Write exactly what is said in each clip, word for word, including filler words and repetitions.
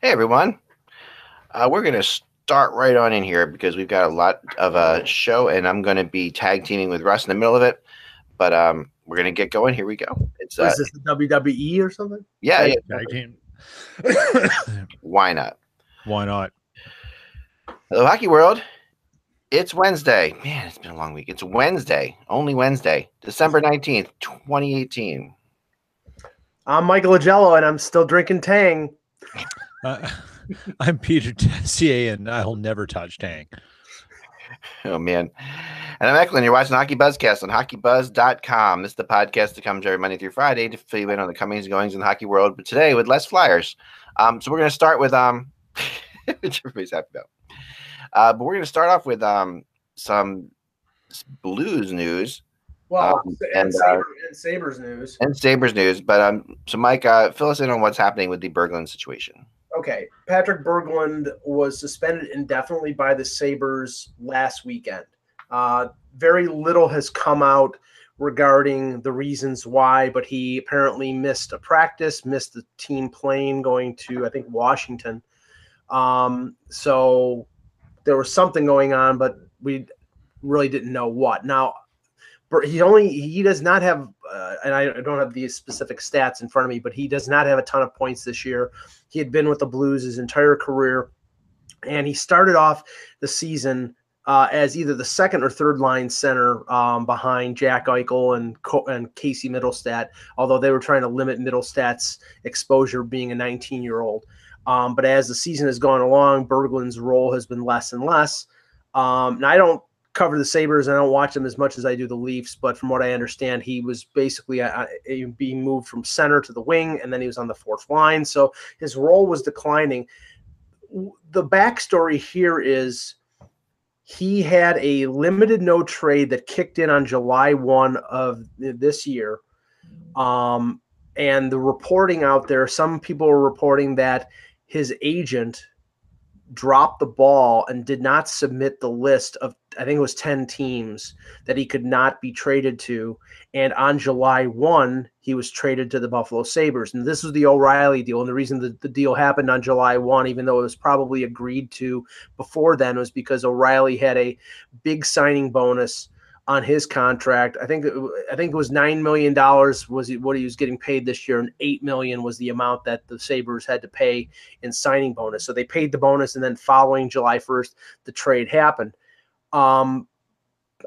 Hey everyone, uh, we're going to start right on in here because we've got a lot of a show, and I'm going to be tag teaming with Russ in the middle of it. But um, we're going to get going. Here we go. It's uh, is this the W W E or something? Yeah, yeah. Tag team. Why not? Why not? Hello, hockey world. It's Wednesday. Man, it's been a long week. It's Wednesday, only Wednesday, December nineteenth, twenty eighteen. I'm Michael Agello, and I'm still drinking Tang. Uh, I'm Peter Tessier, and I'll never touch Tang. Oh, man. And I'm Eklund. You're watching Hockey Buzzcast on hockey buzz dot com. This is the podcast that comes every Monday through Friday to fill you in on the comings and goings in the hockey world, but today with less Flyers. Um, so we're going to start with, um, which everybody's happy about, uh, but we're going to start off with um, some Blues news. Well, um, and, and, Sabre, uh, and Sabres news. And Sabres news. But um, so, Mike, uh, fill us in on what's happening with the Berglund situation. Okay, Patrick Berglund was suspended indefinitely by the Sabres last weekend. Uh, very little has come out regarding the reasons why, but he apparently missed a practice, missed the team plane going to, I think, Washington. Um, so there was something going on, but we really didn't know what. Now, he only he does not have, uh, and I don't have these specific stats in front of me, but he does not have a ton of points this year. He had been with the Blues his entire career, and he started off the season uh, as either the second or third line center um, behind Jack Eichel and and Casey Middlestat, although they were trying to limit Middlestat's exposure being a nineteen-year-old. Um, but as the season has gone along, Berglund's role has been less and less, um, and I don't cover the Sabres. I don't watch them as much as I do the Leafs, but from what I understand, he was basically a, a, being moved from center to the wing, and then he was on the fourth line. So his role was declining. The backstory here is he had a limited no trade that kicked in on July first of this year. Um, and the reporting out there, some people were reporting that his agent dropped the ball and did not submit the list of, I think it was ten teams that he could not be traded to. And on July first, he was traded to the Buffalo Sabres. And this was the O'Reilly deal. And the reason that the deal happened on July first, even though it was probably agreed to before then, was because O'Reilly had a big signing bonus on his contract. I think, I think it was nine million dollars was what he was getting paid this year, and eight million dollars was the amount that the Sabres had to pay in signing bonus. So they paid the bonus, and then following July first, the trade happened. Um,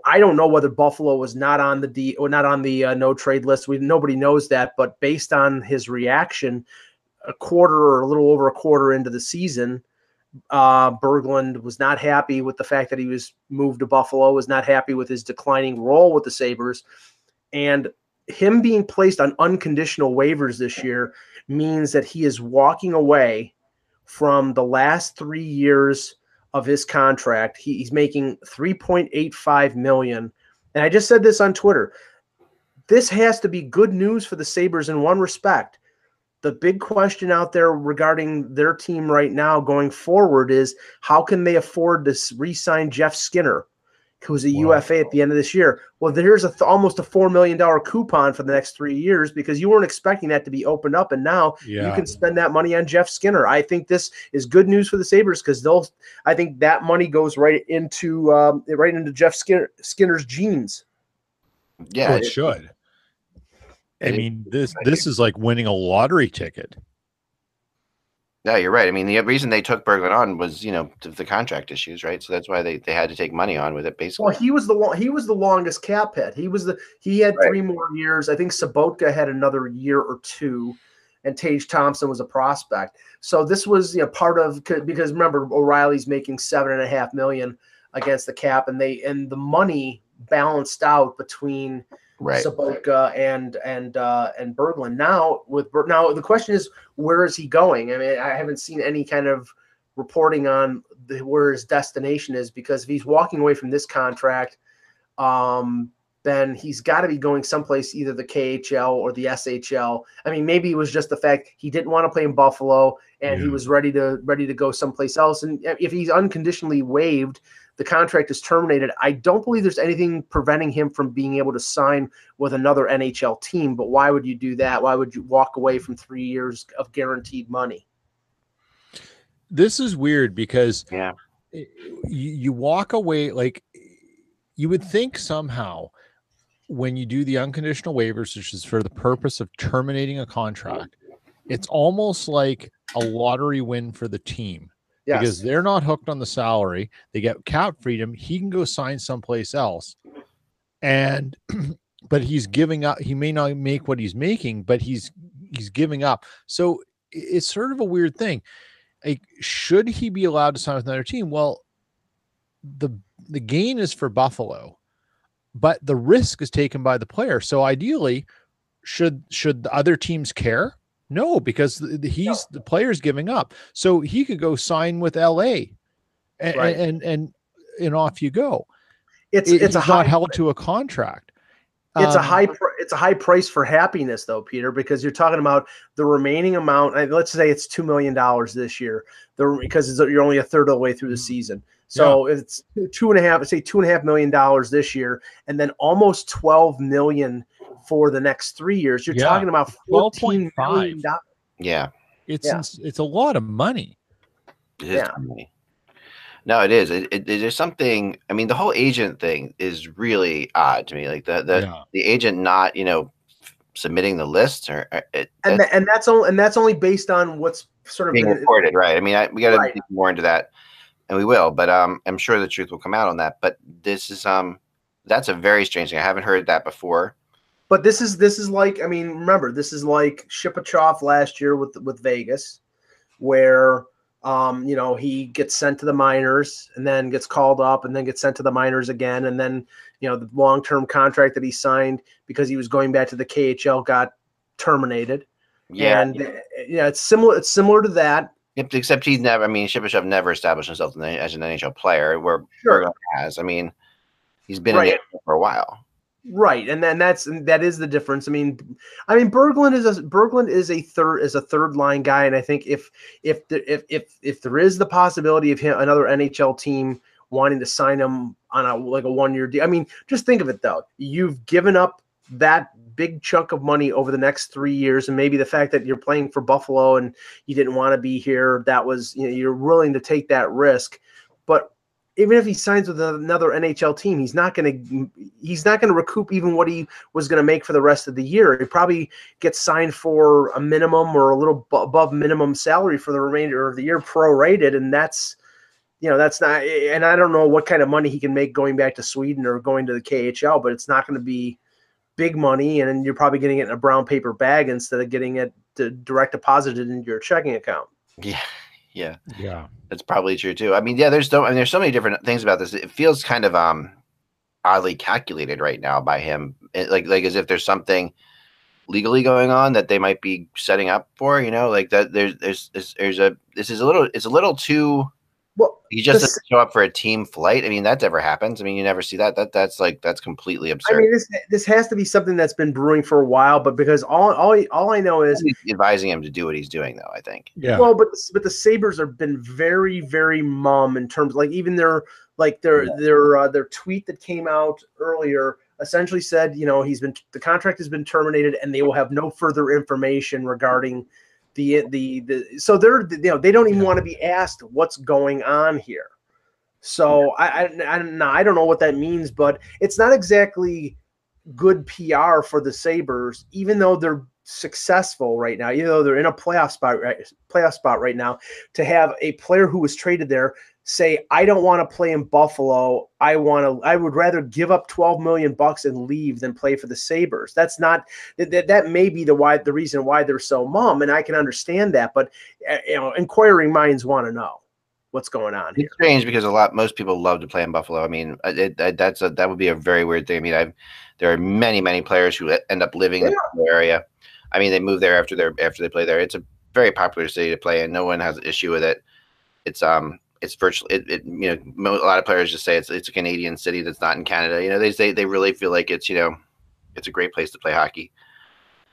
I don't know whether Buffalo was not on the D or not on the uh, no trade list. We nobody knows that, but based on his reaction, a quarter or a little over a quarter into the season, uh, Berglund was not happy with the fact that he was moved to Buffalo. Was not happy with his declining role with the Sabres, and him being placed on unconditional waivers this year means that he is walking away from the last three years of his contract. He, he's making three point eight five million dollars. And I just said this on Twitter. This has to be good news for the Sabres in one respect. The big question out there regarding their team right now going forward is how can they afford to re-sign Jeff Skinner, who's a wow. U F A at the end of this year? Well, there's a th- almost a four million dollars coupon for the next three years because you weren't expecting that to be opened up, and now yeah. you can spend that money on Jeff Skinner. I think this is good news for the Sabres because they'll. I think that money goes right into um, right into Jeff Skinner, Skinner's jeans. Yeah, well, it, it should. I it, mean, this this is like winning a lottery ticket. Yeah, you're right. I mean, the reason they took Berglund on was, you know, the contract issues, right? So that's why they, they had to take money on with it, basically. Well, he was the long, he was the longest cap hit. He was the he had right. three more years. I think Sobotka had another year or two, and Tage Thompson was a prospect. So this was, you know, part of because remember O'Reilly's making seven and a half million against the cap, and they and the money balanced out between right. Sabotka and and uh, and Berglund. Now with now the question is, where is he going? I mean, I haven't seen any kind of reporting on the, where his destination is, because if he's walking away from this contract, um, then he's got to be going someplace, either the K H L or the S H L. I mean, maybe it was just the fact he didn't want to play in Buffalo and yeah. he was ready to ready to go someplace else. And if he's unconditionally waived, the contract is terminated. I don't believe there's anything preventing him from being able to sign with another N H L team, but why would you do that? Why would you walk away from three years of guaranteed money? This is weird because yeah. you, you walk away, like you would think somehow when you do the unconditional waivers, which is for the purpose of terminating a contract, it's almost like a lottery win for the team. Yes. Because they're not hooked on the salary. They get cap freedom. He can go sign someplace else. And, but he's giving up. He may not make what he's making, but he's, he's giving up. So it's sort of a weird thing. Like, should he be allowed to sign with another team? Well, the, the gain is for Buffalo, but the risk is taken by the player. So ideally, should, should the other teams care? No, because he's no. the player's giving up, so he could go sign with L A, and right. and, and and off you go. It's it, it's a high not held price. to a contract. It's um, a high it's a high price for happiness, though, Peter, because you're talking about the remaining amount. Let's say it's two million dollars this year, the, because it's, you're only a third of the way through the season. So yeah. it's two and a half. Say two and a half million dollars this year, and then almost twelve million. For the next three years, you're yeah. talking about fourteen million dollars. Yeah, it's yeah. it's a lot of money. It is yeah. money. No, it is. It, it, there's something. I mean, the whole agent thing is really odd to me. Like the the, yeah. the agent not you know submitting the list or it, and that's, the, and that's only and that's only based on what's sort of being been, reported, right? I mean, I, we got to right. dig more into that, and we will. But um, I'm sure the truth will come out on that. But this is um, that's a very strange thing. I haven't heard that before. But this is this is like, I mean, remember, this is like Shipachov last year with with Vegas, where um, you know, he gets sent to the minors and then gets called up and then gets sent to the minors again, and then, you know, the long-term contract that he signed because he was going back to the K H L got terminated. Yeah. And yeah, yeah it's similar it's similar to that. Yep, except he's never I mean, Shipachov never established himself as an N H L player, where sure. Berglund has. I mean, he's been right. in the N H L for a while. Right, and then that's that is the difference. I mean, I mean Berglund is a Berglund is a third is a third line guy, and I think if if the, if if if there is the possibility of him, another N H L team wanting to sign him on a like a one year deal, I mean, just think of it though. You've given up that big chunk of money over the next three years, and maybe the fact that you're playing for Buffalo and you didn't want to be here, that was you know you're willing to take that risk, but. Even if he signs with another N H L team, he's not going to he's not going to recoup even what he was going to make for the rest of the year. He probably gets signed for a minimum or a little above minimum salary for the remainder of the year, prorated, and that's you know that's not. And I don't know what kind of money he can make going back to Sweden or going to the K H L, but it's not going to be big money, and you're probably getting it in a brown paper bag instead of getting it direct deposited into your checking account. Yeah. Yeah, yeah, that's probably true too. I mean, yeah, there's so I mean, there's so many different things about this. It feels kind of um oddly calculated right now by him, it, like like as if there's something legally going on that they might be setting up for. You know, like that. There's there's there's, there's a this is a little it's a little too. Well, he just this, doesn't show up for a team flight. I mean, that never happens. I mean, you never see that. That that's like that's completely absurd. I mean, this this has to be something that's been brewing for a while. But because all all all I know is he's advising him to do what he's doing, though. I think. Yeah. Well, but but the Sabres have been very very mum in terms, like even their like their yeah. their uh, their tweet that came out earlier essentially said, you know, he's been the contract has been terminated and they will have no further information regarding. The, the, the, so they're, you know, they don't even yeah. want to be asked what's going on here. So yeah. I, I, I don't know. I don't know what that means, but it's not exactly good P R for the Sabres, even though they're successful right now, even though they're in a playoff spot, right, playoff spot right now, to have a player who was traded there say, I don't want to play in Buffalo. I want to, I would rather give up twelve million bucks and leave than play for the Sabres. That's not, that, that may be the why, the reason why they're so mum. And I can understand that, but you know, inquiring minds want to know what's going on here. It's strange because a lot most people love to play in Buffalo. I mean, it, it, that's a, that would be a very weird thing. I mean, I've, there are many many players who end up living yeah. in the area. I mean, they move there after they after they play there. It's a very popular city to play in. No one has an issue with it. It's um, it's virtually it, it you know, a lot of players just say it's it's a Canadian city that's not in Canada. You know, they they they really feel like it's you know, it's a great place to play hockey.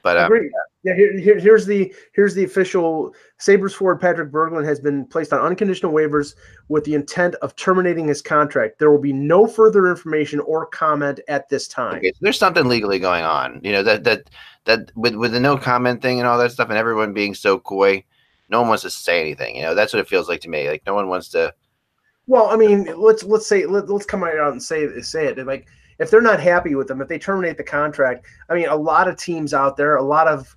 But um, Agreed. Yeah, here, here, here's the here's the official. Sabres forward Patrick Berglund has been placed on unconditional waivers with the intent of terminating his contract. There will be no further information or comment at this time. Okay, so there's something legally going on, you know that that that with with the no comment thing and all that stuff, and everyone being so coy, no one wants to say anything. You know, that's what it feels like to me. Like no one wants to. Well, I mean, let's let's say let, let's come right out and say say it like. If they're not happy with them, if they terminate the contract, I mean, a lot of teams out there, a lot of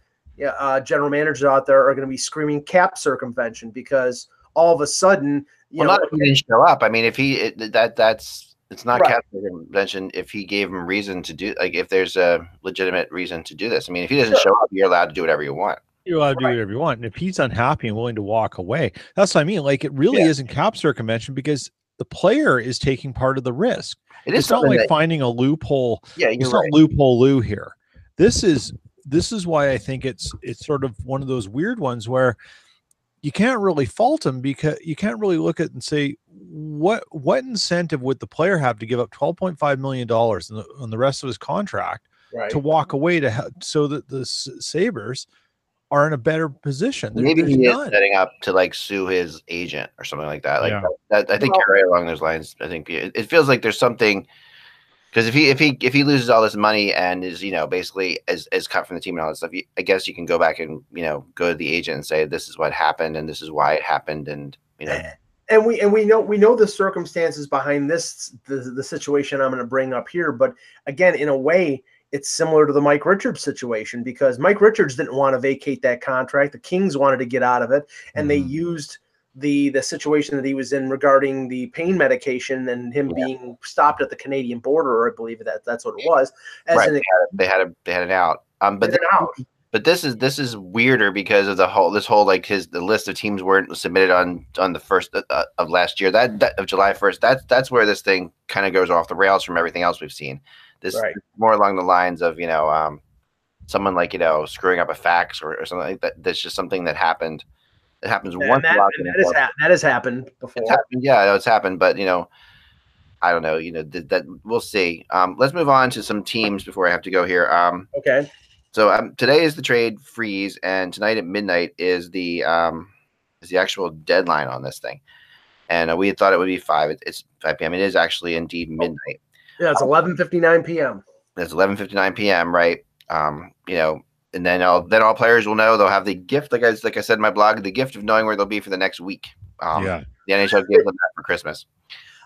uh, general managers out there are going to be screaming cap circumvention because all of a sudden, you well, know, not if he didn't show up. I mean, if he it, that that's it's not right. cap circumvention if he gave him reason to do like if there's a legitimate reason to do this. I mean, if he doesn't sure. show up, you're allowed to do whatever you want. You're allowed to do whatever you want, and if he's unhappy and willing to walk away, that's what I mean. Like it really yeah. isn't cap circumvention because. The player is taking part of the risk. It is it's not like that, finding a loophole. Yeah, you're it's right. not loophole Lou here. This is this is why I think it's it's sort of one of those weird ones where you can't really fault him because you can't really look at it and say what what incentive would the player have to give up twelve point five million dollars on the, on the rest of his contract right. to walk away to ha- so that the Sabres are in a better position. There, Maybe he none. is setting up to like sue his agent or something like that. Like yeah. that, that, I think well, you're right along those lines. I think it, it feels like there's something because if he if he if he loses all this money and is you know basically is, is cut from the team and all that stuff, you, I guess you can go back and you know go to the agent and say this is what happened and this is why it happened and you know. And we and we know we know the circumstances behind this the the situation I'm going to bring up here, but again in a way. It's similar to the Mike Richards situation because Mike Richards didn't want to vacate that contract. The Kings wanted to get out of it, and mm-hmm. they used the the situation that he was in regarding the pain medication and him yeah. being stopped at the Canadian border, or I believe that that's what it was. As right. an, they had a, they had an out. Um, but they had an out. But this is this is weirder because of the whole this whole like his the list of teams weren't submitted on on the first uh, of last year that, that of July first. That's that's where this thing kind of goes off the rails from everything else we've seen. This right. is more along the lines of, you know, um, someone like, you know, screwing up a fax or, or something like that. That's just something that happened. It happens and once. That, a lot and that, has ha- that has happened before. It's happened, yeah, I know it's happened. But, you know, I don't know. You know, th- that we'll see. Um, let's move on to some teams before I have to go here. Um, okay. So um, today is the trade freeze. And tonight at midnight is the um, is the actual deadline on this thing. And uh, we had thought it would be five. It, it's five p.m. It is actually indeed midnight. Oh. Yeah, it's eleven fifty-nine p.m. It's eleven fifty-nine p.m. Right? Um, you know, and then all then all players will know. They'll have the gift, like I like I said in my blog, the gift of knowing where they'll be for the next week. Um, yeah, the N H L gave them that for Christmas.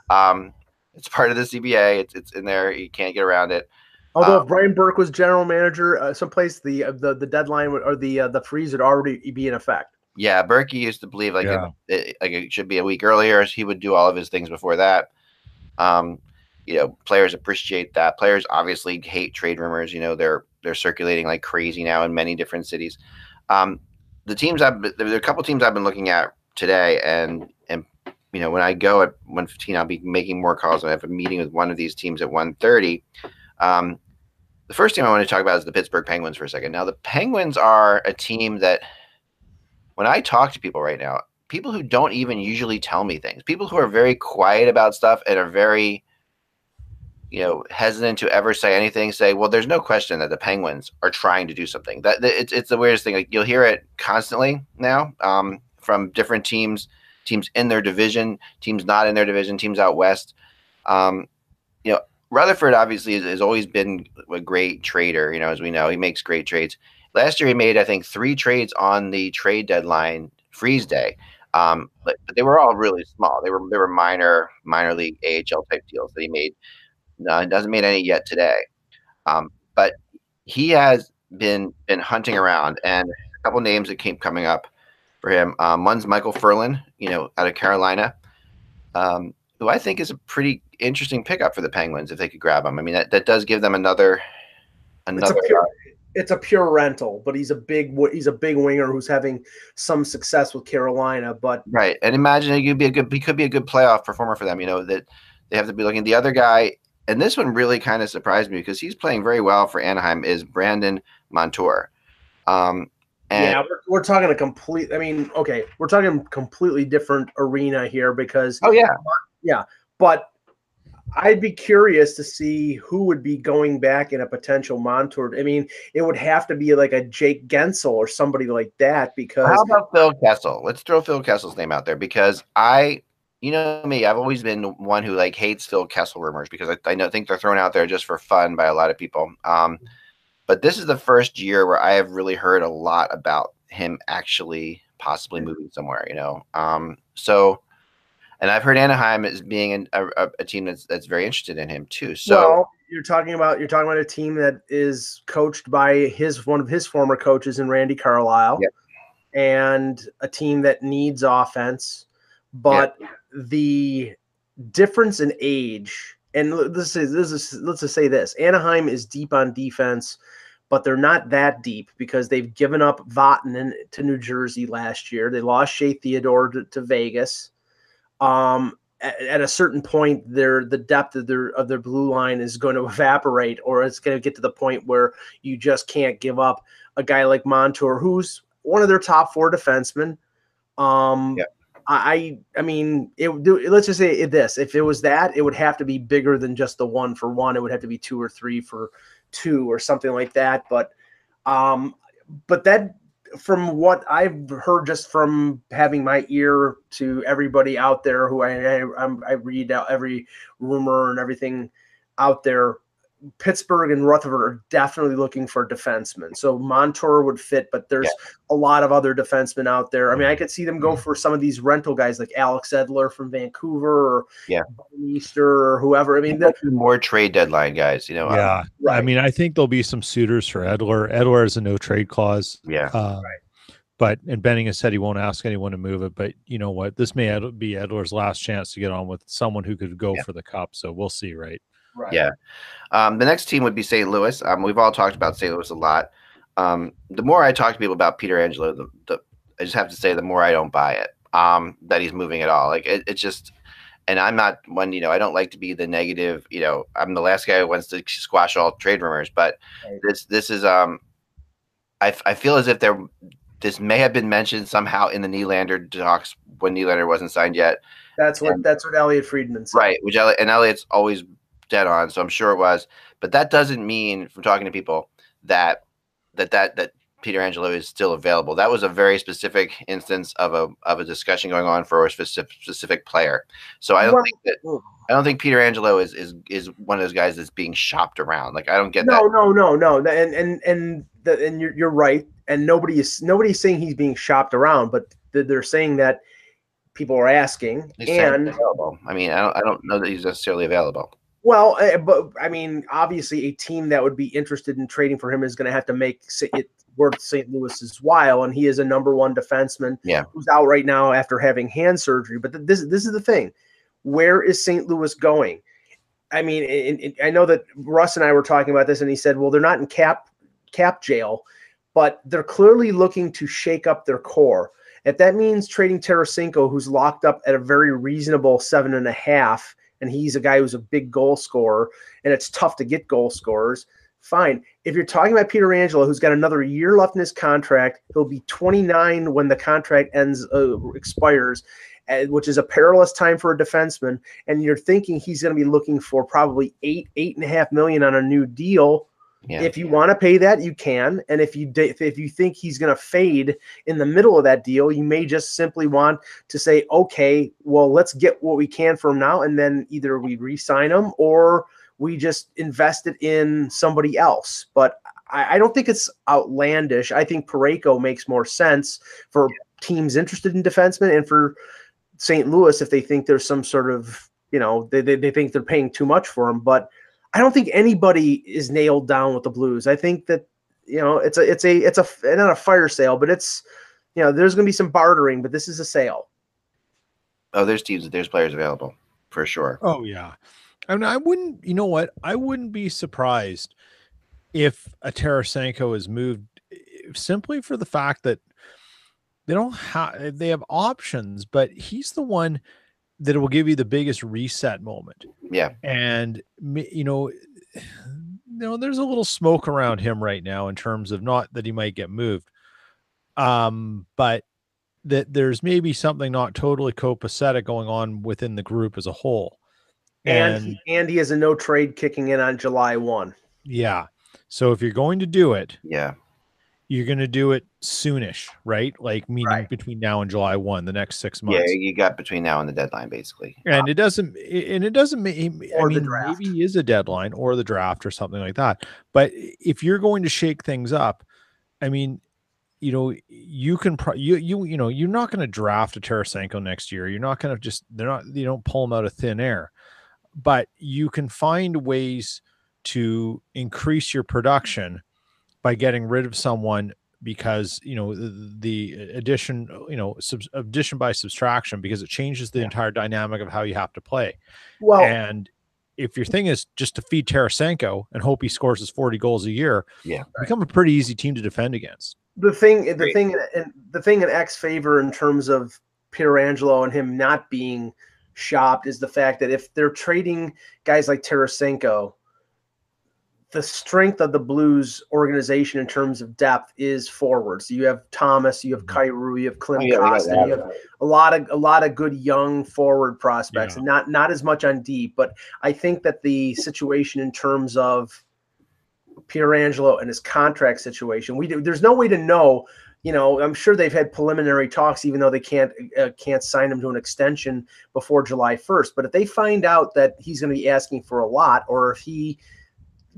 Um, it's part of the C B A. It's it's in there. You can't get around it. Although um, if Brian Burke was general manager, uh, someplace the the the deadline would, or the uh, the freeze would already be in effect. Yeah, Burke used to believe like yeah. it, it, like it should be a week earlier. He would do all of his things before that. Um. You know, players appreciate that. Players obviously hate trade rumors. You know, they're they're circulating like crazy now in many different cities. Um, the teams I've been, there are a couple teams I've been looking at today, and and you know when I go at one fifteen, I'll be making more calls. And I have a meeting with one of these teams at one thirty. Um, the first team I want to talk about is the Pittsburgh Penguins for a second. Now, the Penguins are a team that when I talk to people right now, people who don't even usually tell me things, people who are very quiet about stuff and are very you know, hesitant to ever say anything, say, well, there's no question that the Penguins are trying to do something. That it's it's the weirdest thing. Like you'll hear it constantly now um, from different teams, teams in their division, teams not in their division, teams out west. Um, you know, Rutherford obviously has, has always been a great trader, you know, as we know. He makes great trades. Last year he made, I think, three trades on the trade deadline freeze day. Um, but, but they were all really small. They were they were minor, minor league A H L type deals that he made. No, it doesn't mean any yet today, um, but he has been been hunting around, and a couple names that keep coming up for him. Um, one's Michael Furlan, you know, out of Carolina, um, who I think is a pretty interesting pickup for the Penguins if they could grab him. I mean, that, that does give them another another. It's a, pure, it's a pure rental, but he's a big he's a big winger who's having some success with Carolina. But right, and imagine he could be a good he could be a good playoff performer for them. You know that they have to be looking. The other guy, and this one really kind of surprised me because he's playing very well for Anaheim, is Brandon Montour. Um, and yeah, we're, we're talking a complete. I mean, okay, we're talking completely different arena here because oh yeah, yeah, but. I'd be curious to see who would be going back in a potential Montour. I mean, it would have to be like a Jake Gensel or somebody like that. Because how about Phil Kessel? Let's throw Phil Kessel's name out there because I, you know me, I've always been one who like hates Phil Kessel rumors because I, I know think they're thrown out there just for fun by a lot of people. Um, but this is the first year where I have really heard a lot about him actually possibly moving somewhere. You know, um, so. And I've heard Anaheim as being a, a, a team that's that's very interested in him too. So well, you're talking about you're talking about a team that is coached by his one of his former coaches in Randy Carlisle, yep. and a team that needs offense. But yep. the difference in age, and this is this is let's just say this: Anaheim is deep on defense, but they're not that deep because they've given up Vatanen to New Jersey last year. They lost Shea Theodore to, to Vegas. Um, at, at a certain point, their the depth of their of their blue line is going to evaporate, or it's going to get to the point where you just can't give up a guy like Montour, who's one of their top four defensemen. Um, yeah. I I mean, it, let's just say this: if it was that, it would have to be bigger than just the one for one. It would have to be two or three for two, or something like that. But um, but that. From what I've heard, just from having my ear to everybody out there who I, I I read out every rumor and everything out there, Pittsburgh and Rutherford are definitely looking for defensemen. So Montour would fit, but there's yeah. a lot of other defensemen out there. I mean, I could see them go for some of these rental guys like Alex Edler from Vancouver or yeah. Easter or whoever. I mean, more trade deadline guys, you know. Yeah. Um, right. I mean, I think there'll be some suitors for Edler. Edler has a no trade clause. Yeah. Uh, right. But, and Benning has said he won't ask anyone to move it. But you know what? This may be Edler's last chance to get on with someone who could go yeah. for the cup. So we'll see, right? Right. Yeah. Um, the next team would be Saint Louis. Um, we've all talked about Saint Louis a lot. Um, the more I talk to people about Pietrangelo, the, the I just have to say the more I don't buy it, um, that he's moving at all. Like it, it's just – and I'm not one – you know, I don't like to be the negative – you know, I'm the last guy who wants to squash all trade rumors. But right. this this is um, – I, I feel as if there this may have been mentioned somehow in the Nylander talks when Nylander wasn't signed yet. That's what and, that's what Elliot Friedman said. Right, which and Elliot's always – dead on, so I'm sure it was, but that doesn't mean from talking to people that that that that Pietrangelo is still available. That was a very specific instance of a of a discussion going on for a specific, specific player. So I don't what? think that I don't think Pietrangelo is is is one of those guys that's being shopped around. Like I don't get no, that. No, no, no, no. And and and the, and you're you're right. And nobody is nobody's saying he's being shopped around, but they're saying that people are asking. He's and available. I mean, I don't I don't know that he's necessarily available. Well, but I mean, obviously, a team that would be interested in trading for him is going to have to make it worth Saint Louis's while, and he is a number one defenseman yeah. who's out right now after having hand surgery. But this this is the thing: where is Saint Louis going? I mean, it, it, I know that Russ and I were talking about this, and he said, "Well, they're not in cap cap jail, but they're clearly looking to shake up their core. If that means trading Tarasenko, who's locked up at a very reasonable seven and a half." And he's a guy who's a big goal scorer, and it's tough to get goal scorers. Fine. If you're talking about Pietrangelo, who's got another year left in his contract, he'll be twenty-nine when the contract ends, uh, expires, uh, which is a perilous time for a defenseman. And you're thinking he's going to be looking for probably eight, eight and a half million on a new deal. Yeah. If you want to pay that, you can. And if you de- if you think he's going to fade in the middle of that deal, you may just simply want to say, okay, well, let's get what we can for him now, and then either we re-sign him or we just invest it in somebody else. But I, I don't think it's outlandish. I think Parayko makes more sense for yeah. teams interested in defensemen and for Saint Louis if they think there's some sort of, you know, they they, they think they're paying too much for him. But I don't think anybody is nailed down with the Blues. I think that, you know, it's a, it's a, it's a, not a fire sale, but it's, you know, there's going to be some bartering, but this is a sale. Oh, there's teams, there's players available for sure. Oh yeah. I mean, I wouldn't, you know what? I wouldn't be surprised if a Tarasenko is moved simply for the fact that they don't have, they have options, but he's the one that will give you the biggest reset moment. Yeah. And, you know, you know, there's a little smoke around him right now in terms of not that he might get moved, um, but that there's maybe something not totally copacetic going on within the group as a whole. And, and, he, and he has a no trade kicking in on July first. Yeah. So if you're going to do it, yeah, you're going to do it soonish, right? Like meaning right. between now and July first, the next six months. Yeah, you got between now and the deadline, basically. And wow. it doesn't, and it doesn't, or I the mean, draft. Maybe is a deadline or the draft or something like that. But if you're going to shake things up, I mean, you know, you can, pro- you, you, you know, you're not going to draft a Tarasenko next year. You're not going to just, they're not, you don't pull them out of thin air, but you can find ways to increase your production by getting rid of someone, because, you know, the, the addition, you know, sub, addition by subtraction, because it changes the yeah. entire dynamic of how you have to play. Well, and if your thing is just to feed Tarasenko and hope he scores his forty goals a year, yeah, right. become a pretty easy team to defend against. The thing, the Great. thing, and the thing in X's favor in terms of Pietrangelo and him not being shopped is the fact that if they're trading guys like Tarasenko, the strength of the Blues organization in terms of depth is forward. So you have Thomas, you have Khaira, you have Clint oh, yeah, Costin, you have a lot of a lot of good young forward prospects, yeah. and not not as much on deep. But I think that the situation in terms of Pietrangelo and his contract situation, we do, there's no way to know. You know, I'm sure they've had preliminary talks, even though they can't uh, can't sign him to an extension before July first. But if they find out that he's going to be asking for a lot, or if he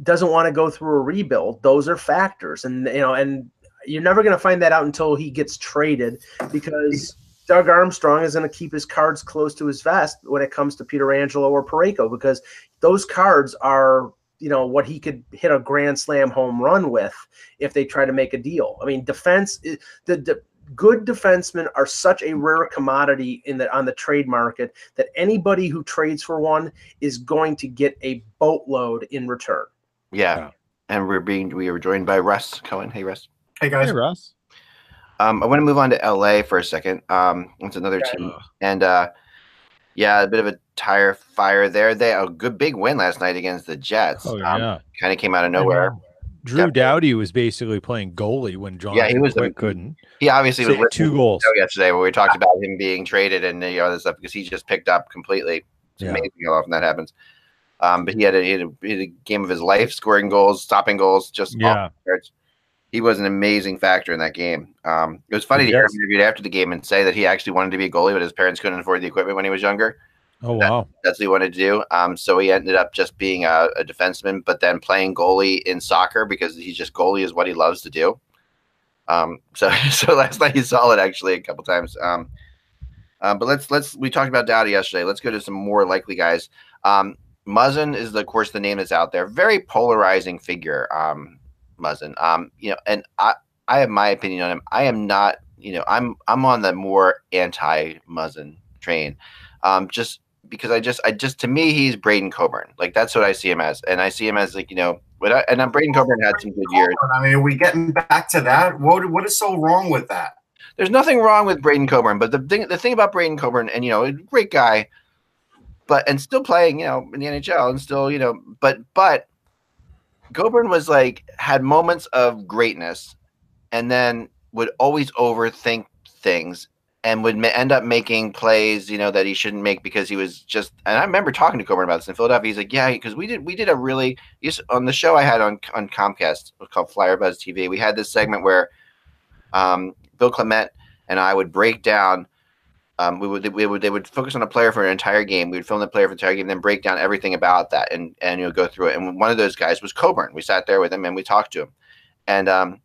doesn't want to go through a rebuild, those are factors. And, you know, and you're never going to find that out until he gets traded, because Doug Armstrong is going to keep his cards close to his vest when it comes to Pietrangelo or Parayko, because those cards are, you know, what he could hit a grand slam home run with if they try to make a deal. I mean, defense, the, the good defensemen are such a rare commodity in the on the trade market that anybody who trades for one is going to get a boatload in return. Yeah. yeah, and we're being we are joined by Russ Cohen. Hey, Russ. Hey, guys. Hey, Russ. Um, I want to move on to L A for a second. Um, it's another yeah. team, and uh, yeah, a bit of a tire fire there. They a good big win last night against the Jets. Oh yeah, um, kind of came out of nowhere. Drew Dep- Doughty was basically playing goalie when John yeah he was the, couldn't. He obviously so was two goals yesterday when we talked about him being traded and you know this stuff because he just picked up completely. It's yeah. amazing how often that happens. Um, but he had, a, he, had a, he had a game of his life, scoring goals, stopping goals, just yeah. He was an amazing factor in that game. Um, it was funny yes. to hear him interviewed after the game and say that he actually wanted to be a goalie, but his parents couldn't afford the equipment when he was younger. Oh, that, wow. That's what he wanted to do. Um, so he ended up just being a, a defenseman, but then playing goalie in soccer because he's just goalie is what he loves to do. Um, so, so last night he saw it actually a couple times. Um, uh, but let's, let's, we talked about Doughty yesterday. Let's go to some more likely guys. Um, Muzzin is, of course, the name that's out there. Very polarizing figure, um, Muzzin. Um, you know, and I, I have my opinion on him. I am not, you know, I'm I'm on the more anti-Muzzin train, um, just because I just, I just to me, he's Braydon Coburn. Like that's what I see him as, and I see him as like you know, what I, and Braydon Coburn had some good years. I mean, are we getting back to that? What what is so wrong with that? There's nothing wrong with Braydon Coburn, but the thing the thing about Braydon Coburn, and you know, a great guy. But and still playing, you know, in the N H L and still, you know, but but Coburn was like had moments of greatness and then would always overthink things and would ma- end up making plays, you know, that he shouldn't make because he was just. And I remember talking to Coburn about this in Philadelphia. He's like, yeah, because we did we did a really on the show I had on on Comcast called Flyer Buzz T V. We had this segment where um, Bill Clement and I would break down. Um, we would, we would, they would focus on a player for an entire game. We would film the player for the entire game, then break down everything about that, and and you know, go through it. And one of those guys was Coburn. We sat there with him and we talked to him. And um,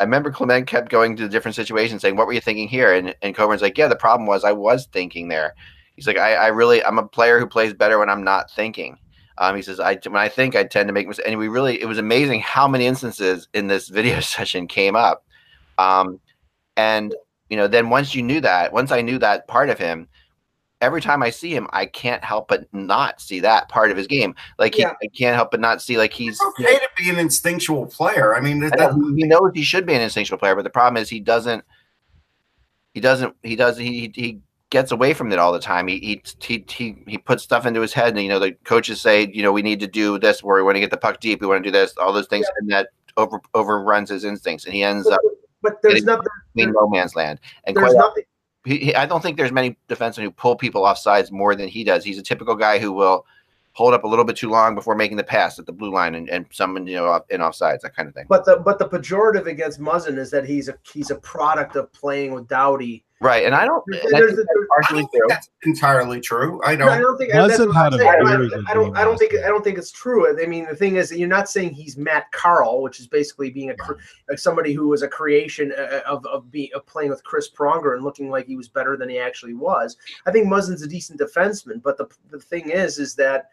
I remember Clement kept going to the different situations, saying, "What were you thinking here?" And and Coburn's like, "Yeah, the problem was I was thinking there." He's like, "I, I really, I'm a player who plays better when I'm not thinking." Um, he says, "I when I think, I tend to make mistakes." And we really, it was amazing how many instances in this video session came up, um, and. You know, then once you knew that, once I knew that part of him, every time I see him, I can't help but not see that part of his game. Like, yeah. he, I can't help but not see, like, he's it's okay to be an instinctual player. I mean, I know, he knows he should be an instinctual player, but the problem is he doesn't. He doesn't. He does. He he gets away from it all the time. He he he he puts stuff into his head, and you know the coaches say, you know, we need to do this, where we want to get the puck deep, we want to do this, all those things, yeah. and that over overruns his instincts, and he ends but, up. But there's nothing in no man's land, and there's nothing. He, he, I don't think there's many defensemen who pull people off sides more than he does. He's a typical guy who will hold up a little bit too long before making the pass at the blue line and, and someone, you know, off, in offsides, that kind of thing. But the but the pejorative against Muzzin is that he's a he's a product of playing with Doughty. Right, and I don't. And there's, I, there's, I don't think that's entirely true. I don't. No, I don't think. Muzzin had a very good game. I don't. I don't think. I don't think it's true. I mean, the thing is, that you're not saying he's Matt Carl, which is basically being a like somebody who was a creation of of, be, of playing with Chris Pronger and looking like he was better than he actually was. I think Muzzin's a decent defenseman, but the the thing is, is that.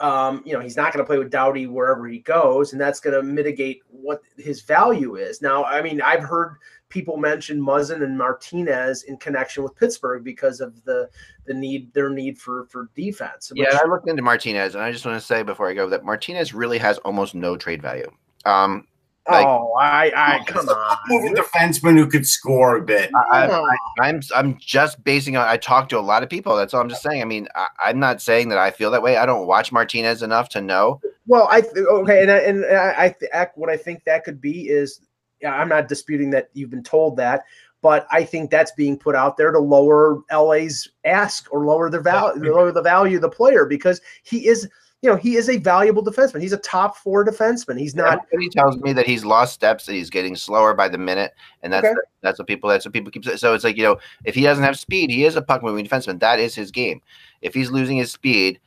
Um, you know, he's not going to play with Doughty wherever he goes, and that's going to mitigate what his value is. Now, I mean, I've heard people mention Muzzin and Martinez in connection with Pittsburgh because of the the need, their need for for defense. Which, yeah, I looked into Martinez, and I just want to say before I go that Martinez really has almost no trade value. Um, like, oh, I, I come on, moving defenseman who could score a bit. I, I, I, I'm I'm just basing on. I talk to a lot of people. That's all I'm just saying. I mean, I, I'm not saying that I feel that way. I don't watch Martinez enough to know. Well, I okay, and I, and I, I what I think that could be is, I'm not disputing that you've been told that, but I think that's being put out there to lower L A's ask or lower their value, yeah. lower the value of the player because he is. You know, he is a valuable defenseman. He's a top four defenseman. He's not. He tells me that he's lost steps, that he's getting slower by the minute, and that's okay. that's what people that's what people keep saying. So it's like, you know, if he doesn't have speed, he is a puck moving defenseman. That is his game. If he's losing his speed,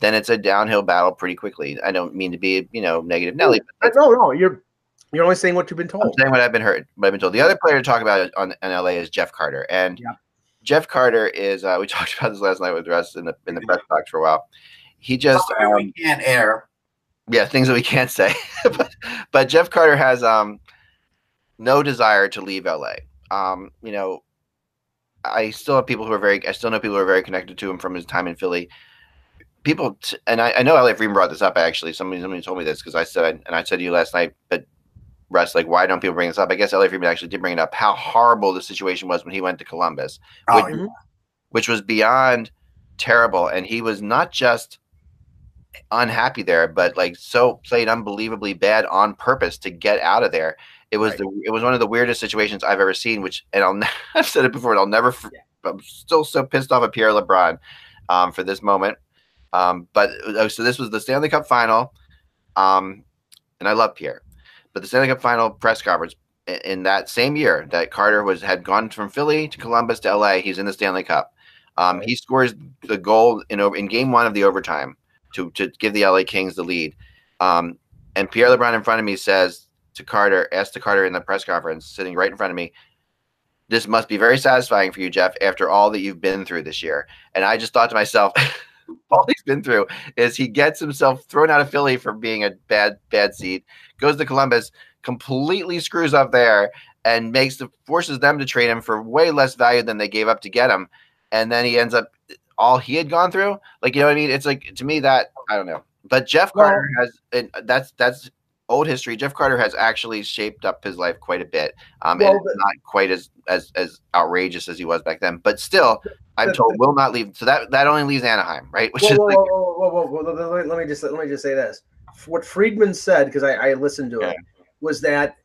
then it's a downhill battle pretty quickly. I don't mean to be, you know, negative Nelly. But no, no, you're you're only saying what you've been told. I'm saying what I've been heard, what I've been told. The other player to talk about on in L A is Jeff Carter, and yeah. Jeff Carter is. Uh, we talked about this last night with Russ in the in the press box for a while. He just oh, um, we can't air, yeah, things that we can't say. but, but Jeff Carter has um, no desire to leave L A. Um, you know, I still have people who are very, I still know people who are very connected to him from his time in Philly. People, t and I, I know L A Freeman brought this up actually. Somebody, somebody told me this because I said, and I said to you last night, but Russ, like, why don't people bring this up? I guess L A Freeman actually did bring it up. How horrible the situation was when he went to Columbus, oh, which, yeah. which was beyond terrible, and he was not just unhappy there, but like so played unbelievably bad on purpose to get out of there. It was right. the it was one of the weirdest situations I've ever seen. Which and I'll I've said it before, and I'll never. Yeah. I'm still so pissed off at Pierre LeBrun um, for this moment. Um, but so this was the Stanley Cup final, um, and I love Pierre, but the Stanley Cup final press conference in that same year that Carter was had gone from Philly to Columbus to L A. He's in the Stanley Cup. Um, right. He scores the goal in in game one of the overtime. To, to give the L A Kings the lead. Um, and Pierre LeBrun in front of me says to Carter, asked to Carter in the press conference, sitting right in front of me, "This must be very satisfying for you, Jeff, after all that you've been through this year." And I just thought to myself, all he's been through is he gets himself thrown out of Philly for being a bad, bad seed, goes to Columbus, completely screws up there, and makes the forces them to trade him for way less value than they gave up to get him. And then he ends up all he had gone through, like, you know what I mean? It's like, to me, that I don't know, but Jeff Carter well, has, and that's, that's old history. Jeff Carter has actually shaped up his life quite a bit. Um, well, and it's not quite as, as, as outrageous as he was back then, but still I'm told will not leave. So that, that only leaves Anaheim, right? Which whoa, is whoa, like, whoa, whoa, whoa, whoa, whoa, let me just, let me just say this. What Friedman said, cause I, I listened to yeah. it was that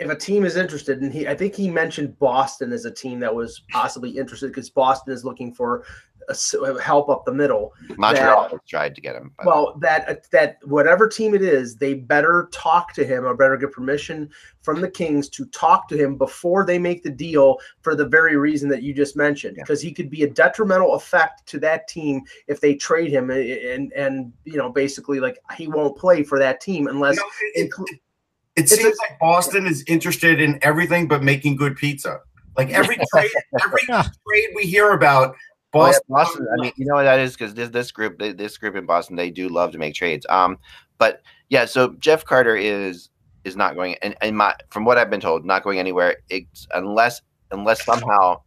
if a team is interested, and he, I think he mentioned Boston as a team that was possibly interested because Boston is looking for a, help up the middle. Montreal that, tried to get him. Well, that that whatever team it is, they better talk to him or better get permission from the Kings to talk to him before they make the deal for the very reason that you just mentioned, because yeah. he could be a detrimental effect to that team if they trade him, and and, and you know, basically like he won't play for that team unless. You know, it, It it's seems a, like Boston is interested in everything but making good pizza. Like every trade, every trade we hear about Boston. Oh, yeah, Boston. I mean, you know what that is because this this group, this group in Boston, they do love to make trades. Um, but yeah, so Jeff Carter is is not going, and, and my, from what I've been told, not going anywhere. It's unless unless somehow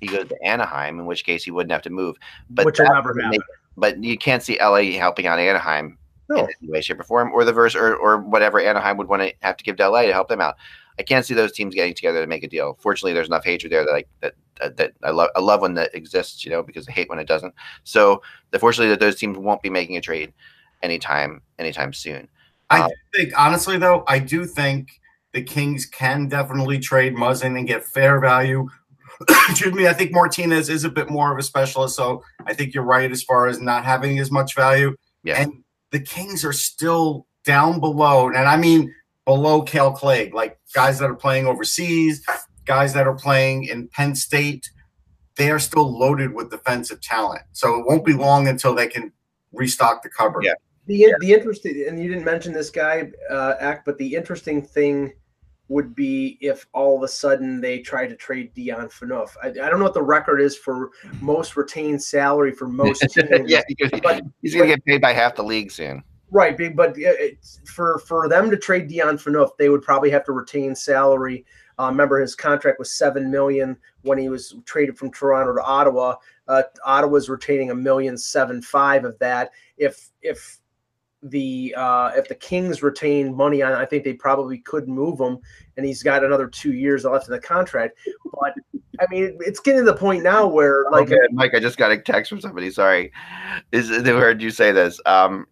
he goes to Anaheim, in which case he wouldn't have to move. But which will never happen. But you can't see L A helping out Anaheim no. in any way, shape, or form, or the verse, or or whatever Anaheim would want to have to give to L A to help them out. I can't see those teams getting together to make a deal. Fortunately, there's enough hatred there that I, that, that that I love. I love when that exists, you know, because I hate when it doesn't. So, fortunately, that those teams won't be making a trade anytime, anytime soon. I um, think, honestly, though, I do think the Kings can definitely trade Muzzin and get fair value. Excuse me. I think Martinez is a bit more of a specialist, so I think you're right as far as not having as much value. Yeah. And the Kings are still down below, and I mean below Cale Clegg, like guys that are playing overseas, guys that are playing in Penn State. They are still loaded with defensive talent, so it won't be long until they can restock the cupboard. Yeah. The yeah. the interesting, and you didn't mention this guy, uh, Ack, but the interesting thing would be if all of a sudden they try to trade Dion Phaneuf. I, I don't know what the record is for most retained salary for most teams. yeah, because but, he's going to get paid by half the league soon. Right, but it's, for for them to trade Dion Phaneuf, they would probably have to retain salary. Uh, remember, his contract was seven million when he was traded from Toronto to Ottawa. Uh, Ottawa's retaining a million seven five of that. If if The uh, if the Kings retain money on, I think they probably could move him, and he's got another two years left in the contract. But I mean, it's getting to the point now where, like, okay, Mike, I just got a text from somebody. Sorry, is they heard you say this? Um,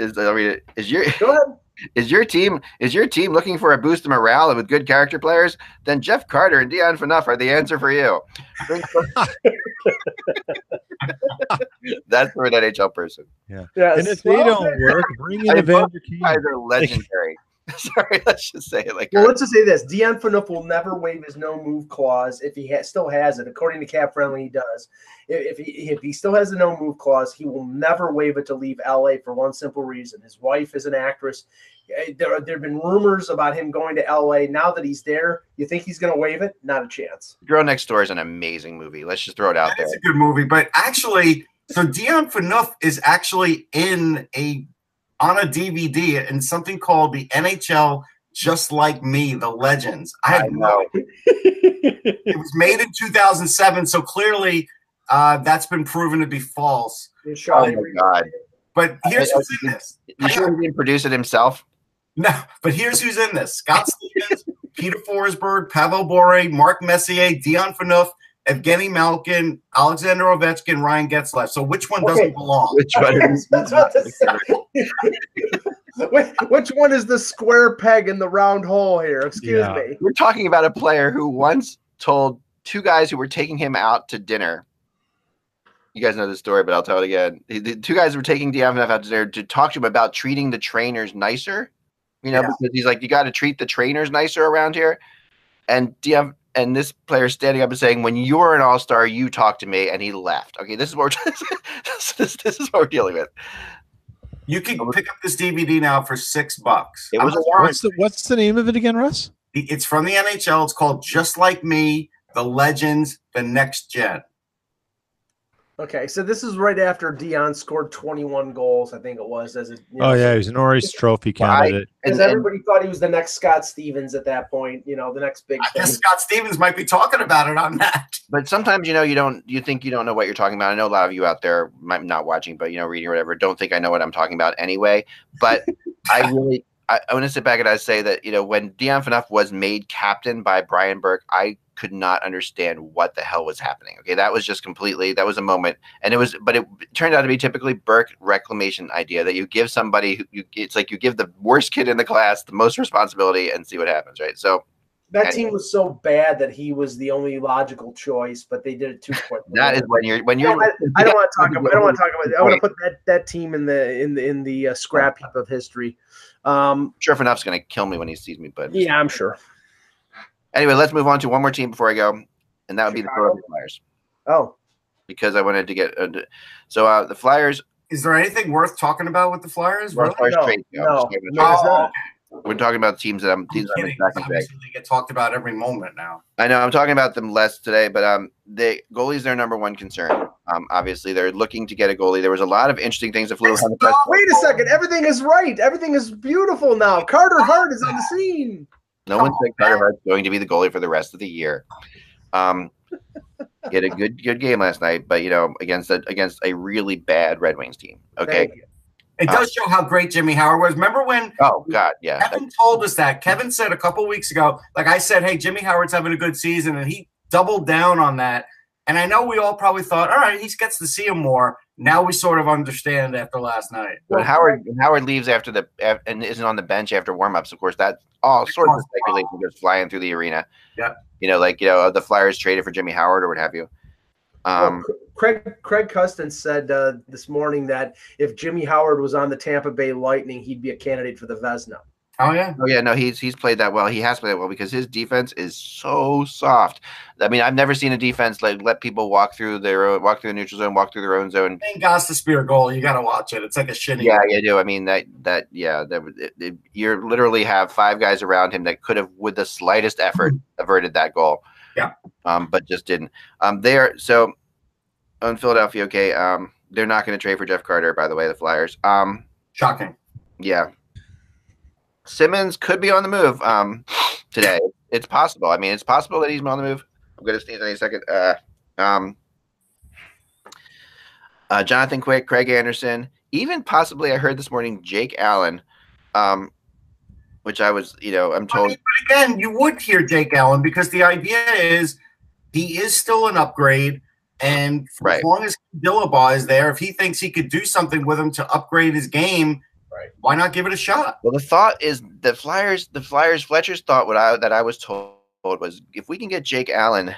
is I mean, is your is your team is your team looking for a boost of morale with good character players? Then Jeff Carter and Dion Phaneuf are the answer for you. That's for an N H L person. Yeah. Yes. And if they well, don't work, bring in Evander Kane. Guys are legendary. Sorry, let's just say it like well, let's just say this. Dion Phaneuf will never waive his no-move clause if he ha still has it. According to Cap Friendly, he does. If he, if he still has the no-move clause, he will never waive it to leave L A for one simple reason. His wife is an actress. There, there have been rumors about him going to L A. Now that he's there, you think he's going to waive it? Not a chance. Girl Next Door is an amazing movie. Let's just throw it out that there. It's a good movie, but actually, so Dion Phaneuf is actually in a on a D V D in something called the N H L Just Like Me, The Legends. I, I know. know. It was made in two thousand seven, so clearly uh, that's been proven to be false. Oh, my God. But here's I, I, who's in this. You sure he didn't produce it himself? No, but here's who's in this. Scott Stevens, Peter Forsberg, Pavel Bure, Mark Messier, Dion Phaneuf, Evgeny Malkin, Alexander Ovechkin, Ryan Getzlaf. So which one doesn't okay. belong? Which one? Is, that's what to say. Which one is the square peg in the round hole here? Excuse yeah. me. We're talking about a player who once told two guys who were taking him out to dinner. You guys know this story, but I'll tell it again. The two guys were taking Dion Phaneuf out to dinner to talk to him about treating the trainers nicer. You know, yeah. because he's like, you got to treat the trainers nicer around here. And Dion. And this player standing up and saying, "When you're an all-star, you talk to me." And he left. Okay, this is what we're this, this, this is what we're dealing with. You can pick up this D V D now for six bucks. It was what's the what's the name of it again, Russ? It's from the N H L. It's called "Just Like Me: The Legends, The Next Gen." Okay, so this is right after Dion scored twenty-one goals, I think it was. As a, you know, oh, yeah, he was an Norris Trophy candidate. Because everybody thought he was the next Scott Stevens at that point, you know, the next big I thing. Guess Scott Stevens might be talking about it on that. But sometimes, you know, you don't, you think you don't know what you're talking about. I know a lot of you out there, might not watching, but, you know, reading or whatever, don't think I know what I'm talking about anyway. But I really, I, I want to sit back and I say that, you know, when Dion Phaneuf was made captain by Brian Burke, I could not understand what the hell was happening. Okay, that was just completely, that was a moment. And it was, but it turned out to be typically Burke reclamation idea that you give somebody, who you, it's like you give the worst kid in the class the most responsibility and see what happens, right? So that anyway. team was so bad that he was the only logical choice, but they did it too quickly. that is when you're, when you're, I, I don't want to talk about, I don't want to talk about it. I want to put that, that team in the, in the, in the uh, scrap heap of history. Um, sure Phaneuf's going to kill me when he sees me, but yeah, I'm sure. Anyway, let's move on to one more team before I go, and that would Chicago. be the Philadelphia Flyers. Oh. Because I wanted to get uh, – so uh, the Flyers – Is there anything worth talking about with the Flyers? Really? Flyers no, trade, no, no, no not. We're talking about teams that I'm – teams I'm kidding. That I'm they get talked about every moment now. I know. I'm talking about them less today, but um, they, goalie's their number one concern. Um, obviously, they're looking to get a goalie. There was a lot of interesting things that flew around. Wait a second. Everything is right. Everything is beautiful now. Carter Hart is on the scene. No one thinks Carter Hart's going to be the goalie for the rest of the year. Um, he had a good good game last night, but you know, against a, against a really bad Red Wings team. Okay. It does uh, show how great Jimmy Howard was. Remember when oh god, yeah. Kevin that, told us that. Kevin said a couple weeks ago, like I said, hey, Jimmy Howard's having a good season, and he doubled down on that. And I know we all probably thought, all right, he gets to see him more. Now we sort of understand after last night. When Howard when Howard leaves after the and isn't on the bench after warmups, of course, that all sorts of speculation goes flying through the arena. Yeah, you know, like you know, the Flyers traded for Jimmy Howard or what have you. Um, well, Craig Craig Custon said uh, this morning that if Jimmy Howard was on the Tampa Bay Lightning, he'd be a candidate for the Vezina. Oh yeah, oh yeah. No, he's he's played that well. He has played that well because his defense is so soft. I mean, I've never seen a defense like let people walk through their own, walk through the neutral zone, walk through their own zone. Thank God the spear goal. You got to watch it. It's like a shitty. Yeah, you do. I mean that that yeah. That it, it, you literally have five guys around him that could have, with the slightest effort, averted that goal. Yeah. Um, but just didn't. Um, they are so on Philadelphia. Okay. Um, they're not going to trade for Jeff Carter. By the way, the Flyers. Um, shocking. Yeah. Simmons could be on the move um, today. It's possible. I mean, it's possible that he's on the move. I'm going to sneeze any second. Uh, um, uh, Jonathan Quick, Craig Anderson, even possibly I heard this morning Jake Allen, um, which I was, you know, I'm told. I mean, but again, you would hear Jake Allen because the idea is he is still an upgrade. And for right. as long as Dillabaugh is there, if he thinks he could do something with him to upgrade his game, right. why not give it a shot? Well, the thought is the Flyers. The Flyers. Fletcher's thought what I that I was told was if we can get Jake Allen